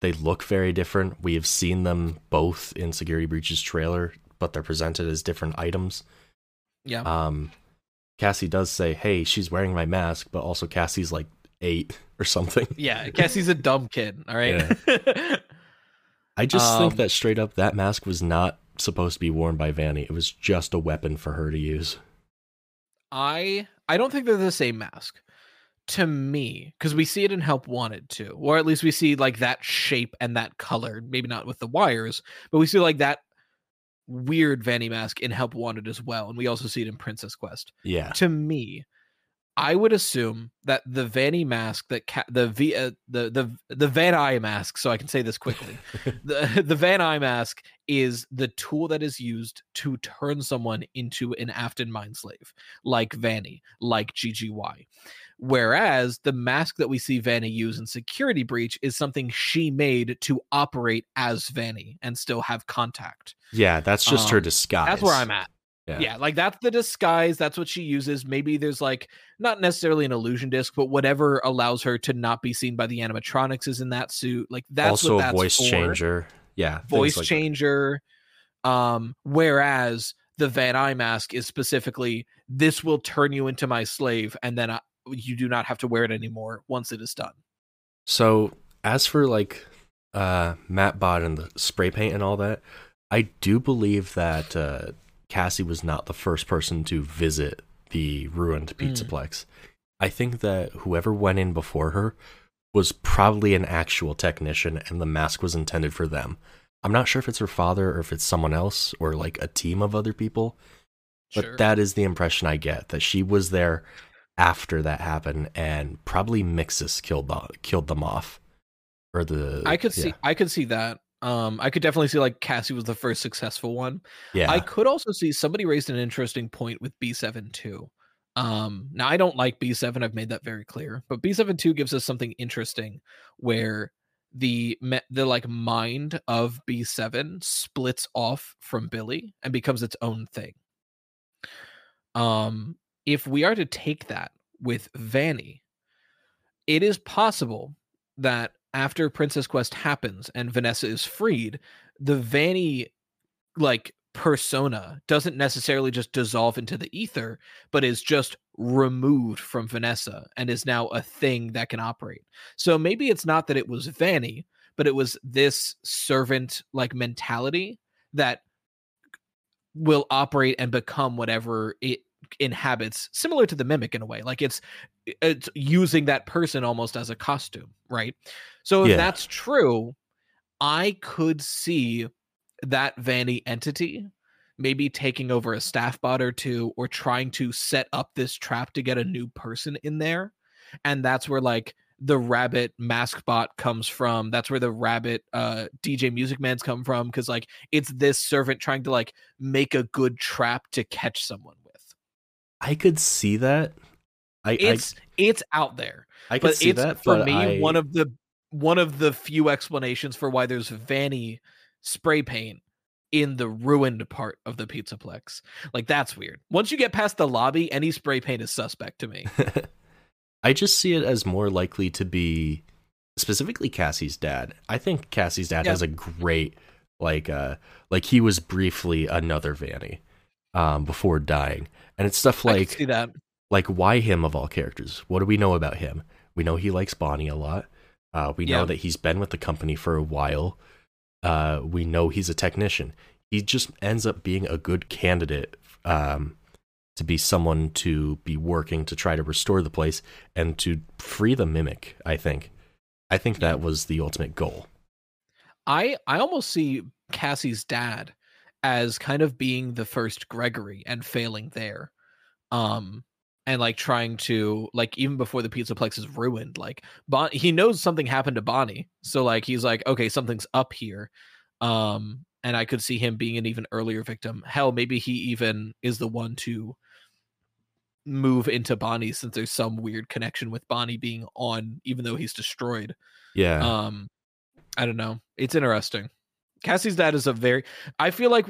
They look very different. We have seen them both in Security Breach's trailer, but they're presented as different items. Yeah. Cassie does say, hey, she's wearing my mask, but also Cassie's like 8 or something. Yeah, Cassie's a dumb kid, all right? Yeah. I just think that straight up that mask was not supposed to be worn by Vanny. It was just a weapon for her to use. I don't think they're the same mask. To me, because we see it in Help Wanted too, or at least we see like that shape and that color, maybe not with the wires, but we see like that weird Vanny mask in Help Wanted as well. And we also see it in Princess Quest. Yeah. To me, I would assume that the Vanny mask that the Van Eye mask, so I can say this quickly, the Van Eye mask is the tool that is used to turn someone into an Afton mind slave, like Vanny, like GGY. Whereas the mask that we see Vanny use in Security Breach is something she made to operate as Vanny and still have contact. Yeah, that's just her disguise. That's where I'm at. Yeah, like that's the disguise. That's what she uses. Maybe there's like not necessarily an illusion disc, but whatever allows her to not be seen by the animatronics is in that suit. Like that's also what that's a voice for. Changer. Yeah, voice like changer. Whereas the Van Eye mask is specifically this will turn you into my slave, and then you do not have to wear it anymore once it is done. So as for like MatBot and the spray paint and all that, I do believe that Cassie was not the first person to visit the ruined Pizzaplex. I think that whoever went in before her was probably an actual technician, and the mask was intended for them. I'm not sure if it's her father or if it's someone else or like a team of other people, but that is the impression I get, that she was there after that happened, and probably Mixus killed them off. Or the I could see that. I could definitely see like Cassie was the first successful one. Yeah, I could also see somebody raised an interesting point with B7 too. Now I don't like B7. I've made that very clear. But B7-2 gives us something interesting where the like mind of B7 splits off from Billy and becomes its own thing. If we are to take that with Vanny, it is possible that after Princess Quest happens and Vanessa is freed, the Vanny like persona doesn't necessarily just dissolve into the ether, but is just removed from Vanessa and is now a thing that can operate. So maybe it's not that it was Vanny, but it was this servant like mentality that will operate and become whatever it inhabits, similar to the mimic in a way. Like it's using that person almost as a costume, right? So if that's true, I could see that Vanny entity maybe taking over a staff bot or two, or trying to set up this trap to get a new person in there. And that's where like the rabbit mask bot comes from. That's where the rabbit DJ Music Man's come from, because like it's this servant trying to like make a good trap to catch someone with. I could see that. It's out there. I could see that. For me, one of the few explanations for why there's Vanny spray paint in the ruined part of the Pizzaplex. Like, that's weird. Once you get past the lobby, any spray paint is suspect to me. I just see it as more likely to be specifically Cassie's dad. I think Cassie's dad has a great, like he was briefly another Vanny before dying. And it's stuff like, I can see that. Like, why him of all characters? What do we know about him? We know he likes Bonnie a lot. We know that he's been with the company for a while. We know he's a technician. He just ends up being a good candidate to be someone to be working to try to restore the place and to free the mimic, I think. I think that was the ultimate goal. I almost see Cassie's dad as kind of being the first Gregory and failing there. And like trying to, like, even before the Pizzaplex is ruined, like he knows something happened to Bonnie, so like he's like, okay, something's up here, and I could see him being an even earlier victim. Hell, maybe he even is the one to move into Bonnie, since there's some weird connection with Bonnie being on, even though he's destroyed. I don't know, it's interesting. Cassie's dad is a very, I feel like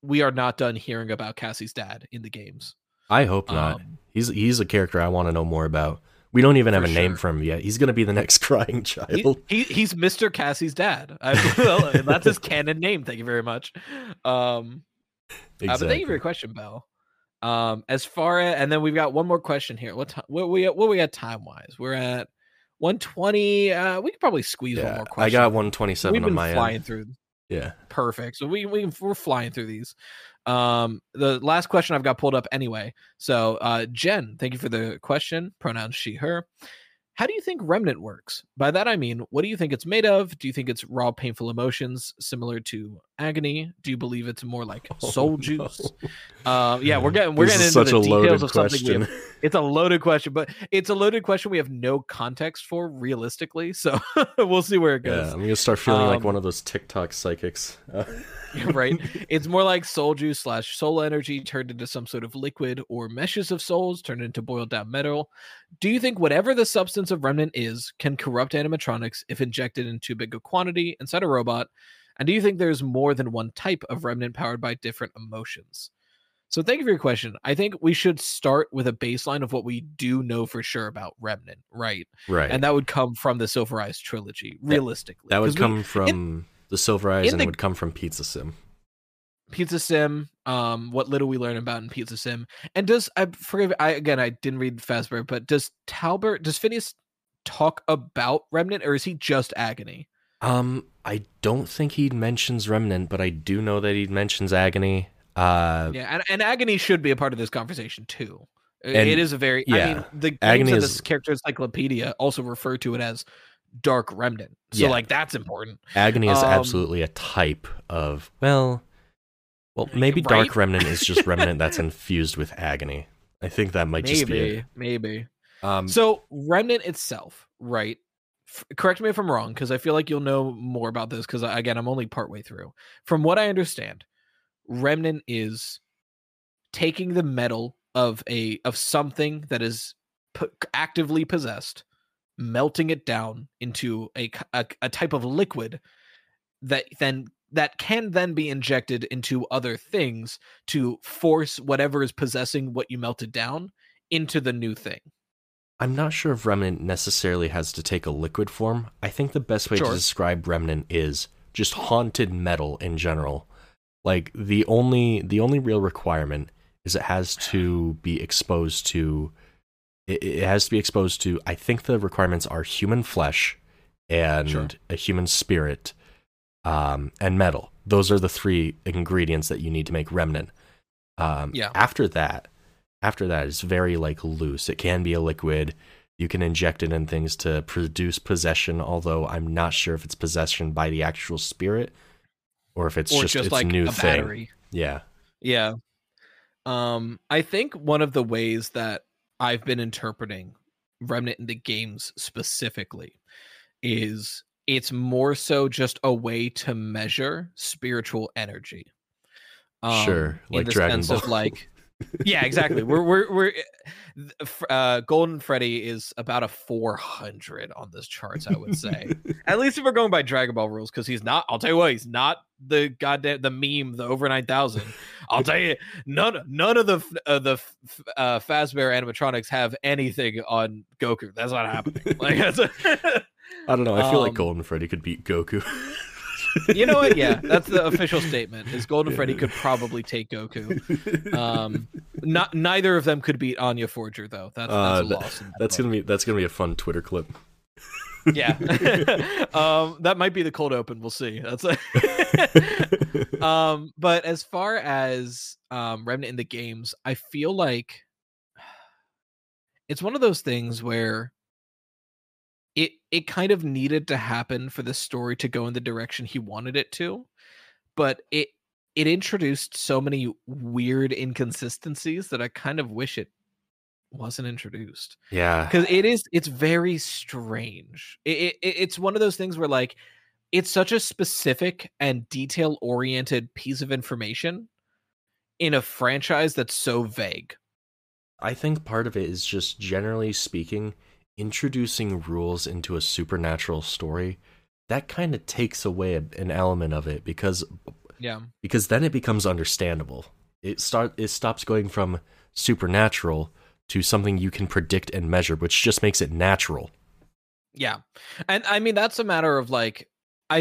we are not done hearing about Cassie's dad in the games. I hope not. He's a character I want to know more about. We don't even have a name for him yet. He's going to be the next Crying Child. He's Mr. Cassie's dad. Well, that's his canon name. Thank you very much. Exactly. But thank you for your question, Belle. As far as, and then we've got one more question here. What we at time wise? We're at 120. We could probably squeeze one more question. I got 127 on my end. We've been flying through. Yeah. Perfect. So we're flying through these. The last question I've got pulled up anyway. So Jen, thank you for the question. Pronouns she, her. How do you think Remnant works? By that I mean, what do you think it's made of? Do you think it's raw painful emotions similar to Agony? Do you believe it's more like soul juice? We're getting into the details of something. It's a loaded question, but it's a loaded question we have no context for realistically, so we'll see where it goes. I'm gonna start feeling like one of those TikTok psychics. Right, it's more like soul juice / soul energy turned into some sort of liquid, or meshes of souls turned into boiled down metal. Do you think whatever the substance of Remnant is can corrupt animatronics if injected in too big a quantity inside a robot? And do you think there's more than one type of Remnant powered by different emotions? So thank you for your question. I think we should start with a baseline of what we do know for sure about Remnant, right? Right. And that would come from the Silver Eyes trilogy, realistically. That would come from the Silver Eyes, and it would come from Pizza Sim, what little we learn about in Pizza Sim. And I didn't read Fazbear, but does Phineas talk about Remnant, or is he just Agony? I don't think he mentions Remnant, but I do know that he mentions Agony. And Agony should be a part of this conversation too. It is a very, I mean, the Agony of this character encyclopedia also refer to it as Dark Remnant. So like, that's important. Agony is absolutely a type of, well, maybe right? Dark Remnant is just Remnant that's infused with Agony. I think that might just be it. Maybe. So Remnant itself, right? Correct me if I'm wrong, because I feel like you'll know more about this, because again, I'm only partway through. From what I understand, Remnant is taking the metal of something that is actively possessed, melting it down into a type of liquid that can then be injected into other things to force whatever is possessing what you melted down into the new thing. I'm not sure if Remnant necessarily has to take a liquid form. I think the best way to describe Remnant is just haunted metal in general. Like, the only real requirement is it has to be exposed to, I think the requirements are human flesh and a human spirit, and metal. Those are the three ingredients that you need to make Remnant. After that, it's very loose. It can be a liquid. You can inject it in things to produce possession, although I'm not sure if it's possession by the actual spirit or if it's just its new thing. Battery. Yeah. Yeah. I think one of the ways that I've been interpreting Remnant in the games specifically is it's more so just a way to measure spiritual energy. Like Dragon Ball. Yeah, exactly. We're Golden Freddy is about a 400 on this charts, I would say. At least if we're going by Dragon Ball rules, because he's not. I'll tell you what, he's not the goddamn the over 9,000. I'll tell you, none of the Fazbear animatronics have anything on Goku. That's not happening. I don't know. I feel like Golden Freddy could beat Goku. You know what? Yeah, that's the official statement. Is Golden Freddy could probably take Goku. Neither of them could beat Anya Forger, though. That's a loss. That's gonna be a fun Twitter clip. Yeah, that might be the cold open. We'll see. But as far as Remnant in the games, I feel like it's one of those things where it kind of needed to happen for the story to go in the direction he wanted it to, but it introduced so many weird inconsistencies that I kind of wish it wasn't introduced. Yeah. Because it's very strange. It's one of those things where it's such a specific and detail oriented piece of information in a franchise that's so vague. I think part of it is just, generally speaking, introducing rules into a supernatural story, that kind of takes away an element of it, because then it becomes understandable. It stops going from supernatural to something you can predict and measure, which just makes it natural. Yeah. And I mean, that's a matter of I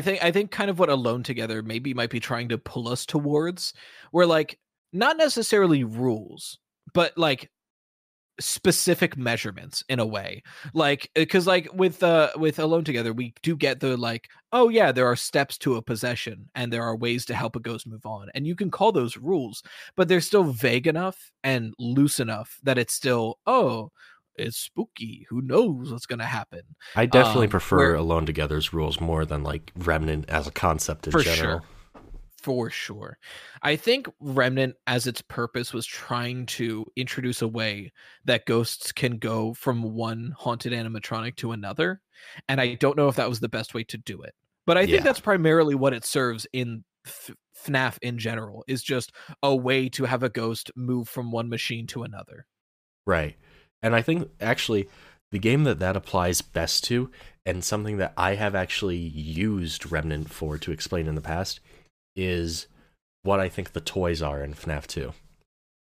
think kind of what Alone Together might be trying to pull us towards, where not necessarily rules, but specific measurements in a way, because with Alone Together we do get the there are steps to a possession and there are ways to help a ghost move on, and you can call those rules, but they're still vague enough and loose enough that it's still it's spooky, who knows what's gonna happen. I definitely prefer Alone Together's rules more than Remnant as a concept in general. For sure. I think Remnant, as its purpose, was trying to introduce a way that ghosts can go from one haunted animatronic to another. And I don't know if that was the best way to do it. But I think that's primarily what it serves in FNAF in general, is just a way to have a ghost move from one machine to another. Right. And I think, actually, the game that applies best to, and something that I have actually used Remnant for to explain in the past, is what I think the toys are in FNAF 2.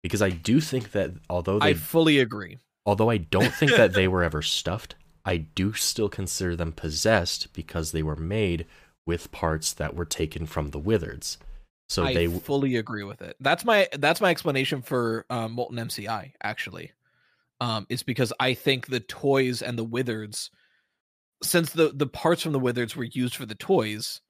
Because I do think that, I fully agree. Although I don't think that they were ever stuffed, I do still consider them possessed because they were made with parts that were taken from the Wizards. So I fully agree with it. That's my explanation for Molten MCI, actually. It's because I think the toys and the Wizards, since the parts from the Wizards were used for the toys,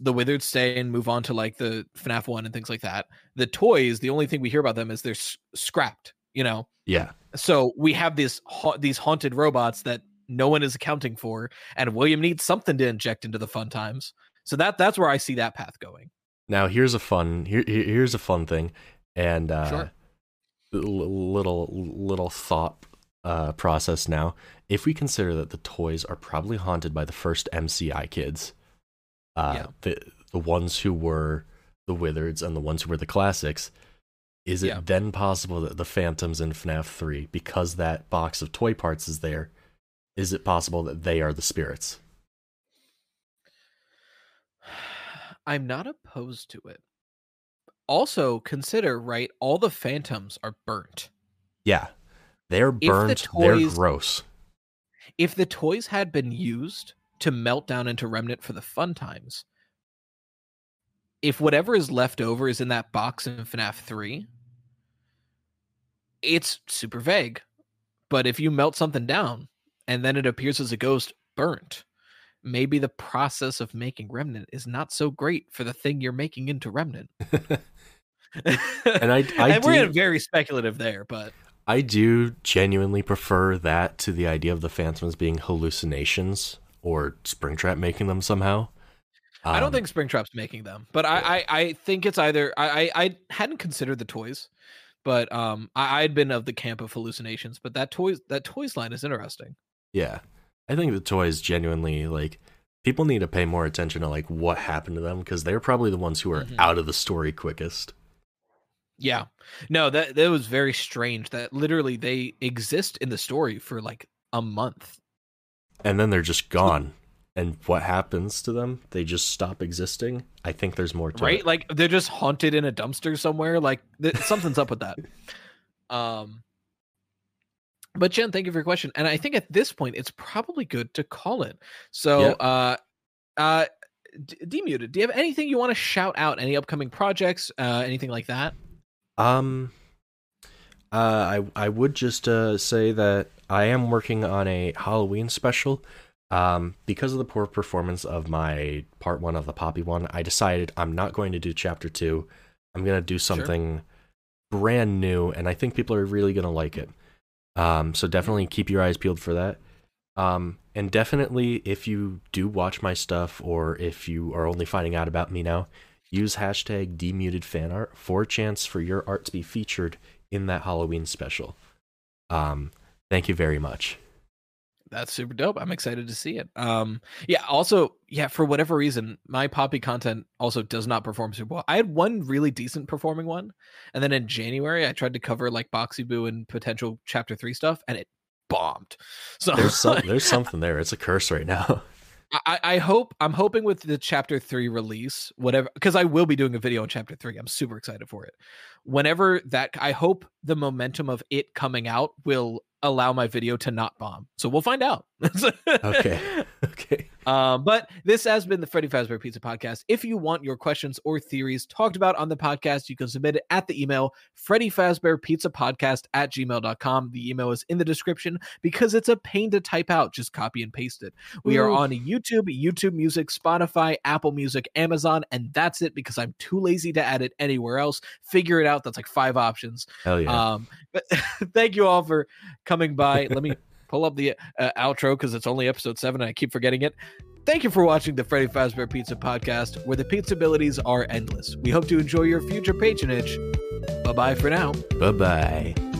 the Withered stay and move on to like the FNAF 1 and things like that. The toys, the only thing we hear about them is they're scrapped, you know? Yeah. So we have these haunted robots that no one is accounting for, and William needs something to inject into the fun times. So that's where I see that path going. Now here's a fun thing, and sure. little thought process now. If we consider that the toys are probably haunted by the first MCI kids, the ones who were the Withereds and the ones who were the classics, is it then possible that the Phantoms in FNAF 3, because that box of toy parts is there, is it possible that they are the spirits? I'm not opposed to it. Also, consider, right, all the Phantoms are burnt. Yeah. They're burnt. They're gross. If the toys had been used to melt down into Remnant for the fun times, if whatever is left over is in that box in FNAF 3, it's super vague. But if you melt something down and then it appears as a ghost, burnt, maybe the process of making Remnant is not so great for the thing you're making into Remnant. We're very speculative there, but I do genuinely prefer that to the idea of the Phantoms being hallucinations or Springtrap making them somehow. I don't think Springtrap's making them, but I think it's either I hadn't considered the toys, but I'd been of the camp of hallucinations. But that toys line is interesting. Yeah, I think the toys genuinely, like, people need to pay more attention to like what happened to them, because they're probably the ones who are out of the story quickest. Yeah, no, that was very strange. That literally they exist in the story for like a month, and then they're just gone. And what happens to them? They just stop existing. I think there's more to it. Like, they're just haunted in a dumpster somewhere. Like, something's up with that. But Jen, thank you for your question. And I think at this point, it's probably good to call it. So, DMuted, do you have anything you want to shout out? Any upcoming projects? Anything like that? I would just say that I am working on a Halloween special. Because of the poor performance of my part one of the Poppy one, I decided I'm not going to do chapter 2. I'm going to do something brand new, and I think people are really going to like it. So definitely keep your eyes peeled for that. And definitely, if you do watch my stuff, or if you are only finding out about me now, use hashtag DMutedFanArt for a chance for your art to be featured in that Halloween special. Thank you very much. That's super dope. I'm excited to see it. For whatever reason, my Poppy content also does not perform super well. I had one really decent performing one, and then in January I tried to cover like Boxy Boo and potential chapter 3 stuff, and it bombed. So there's something there. It's a curse right now. I'm hoping with the chapter 3 release, whatever, because I will be doing a video on chapter 3. I'm super excited for it. Whenever that, I hope the momentum of it coming out will allow my video to not bomb. So we'll find out. Okay. But this has been the Freddy Fazbear Pizza Podcast. If you want your questions or theories talked about on the podcast, you can submit it at the email freddyfazbearpizzapodcast@gmail.com. The email is in the description because it's a pain to type out. Just copy and paste it. We are on YouTube Music, Spotify, Apple Music, Amazon, and that's it because I'm too lazy to add it anywhere else. Figure it out. That's like 5 options. Hell yeah. But thank you all for coming by. Let me pull up the outro because it's only episode 7 and I keep forgetting it. Thank you for watching the Freddy Fazbear Pizza Podcast, where the pizza abilities are endless. We hope to enjoy your future patronage. Bye-bye for now. Bye-bye.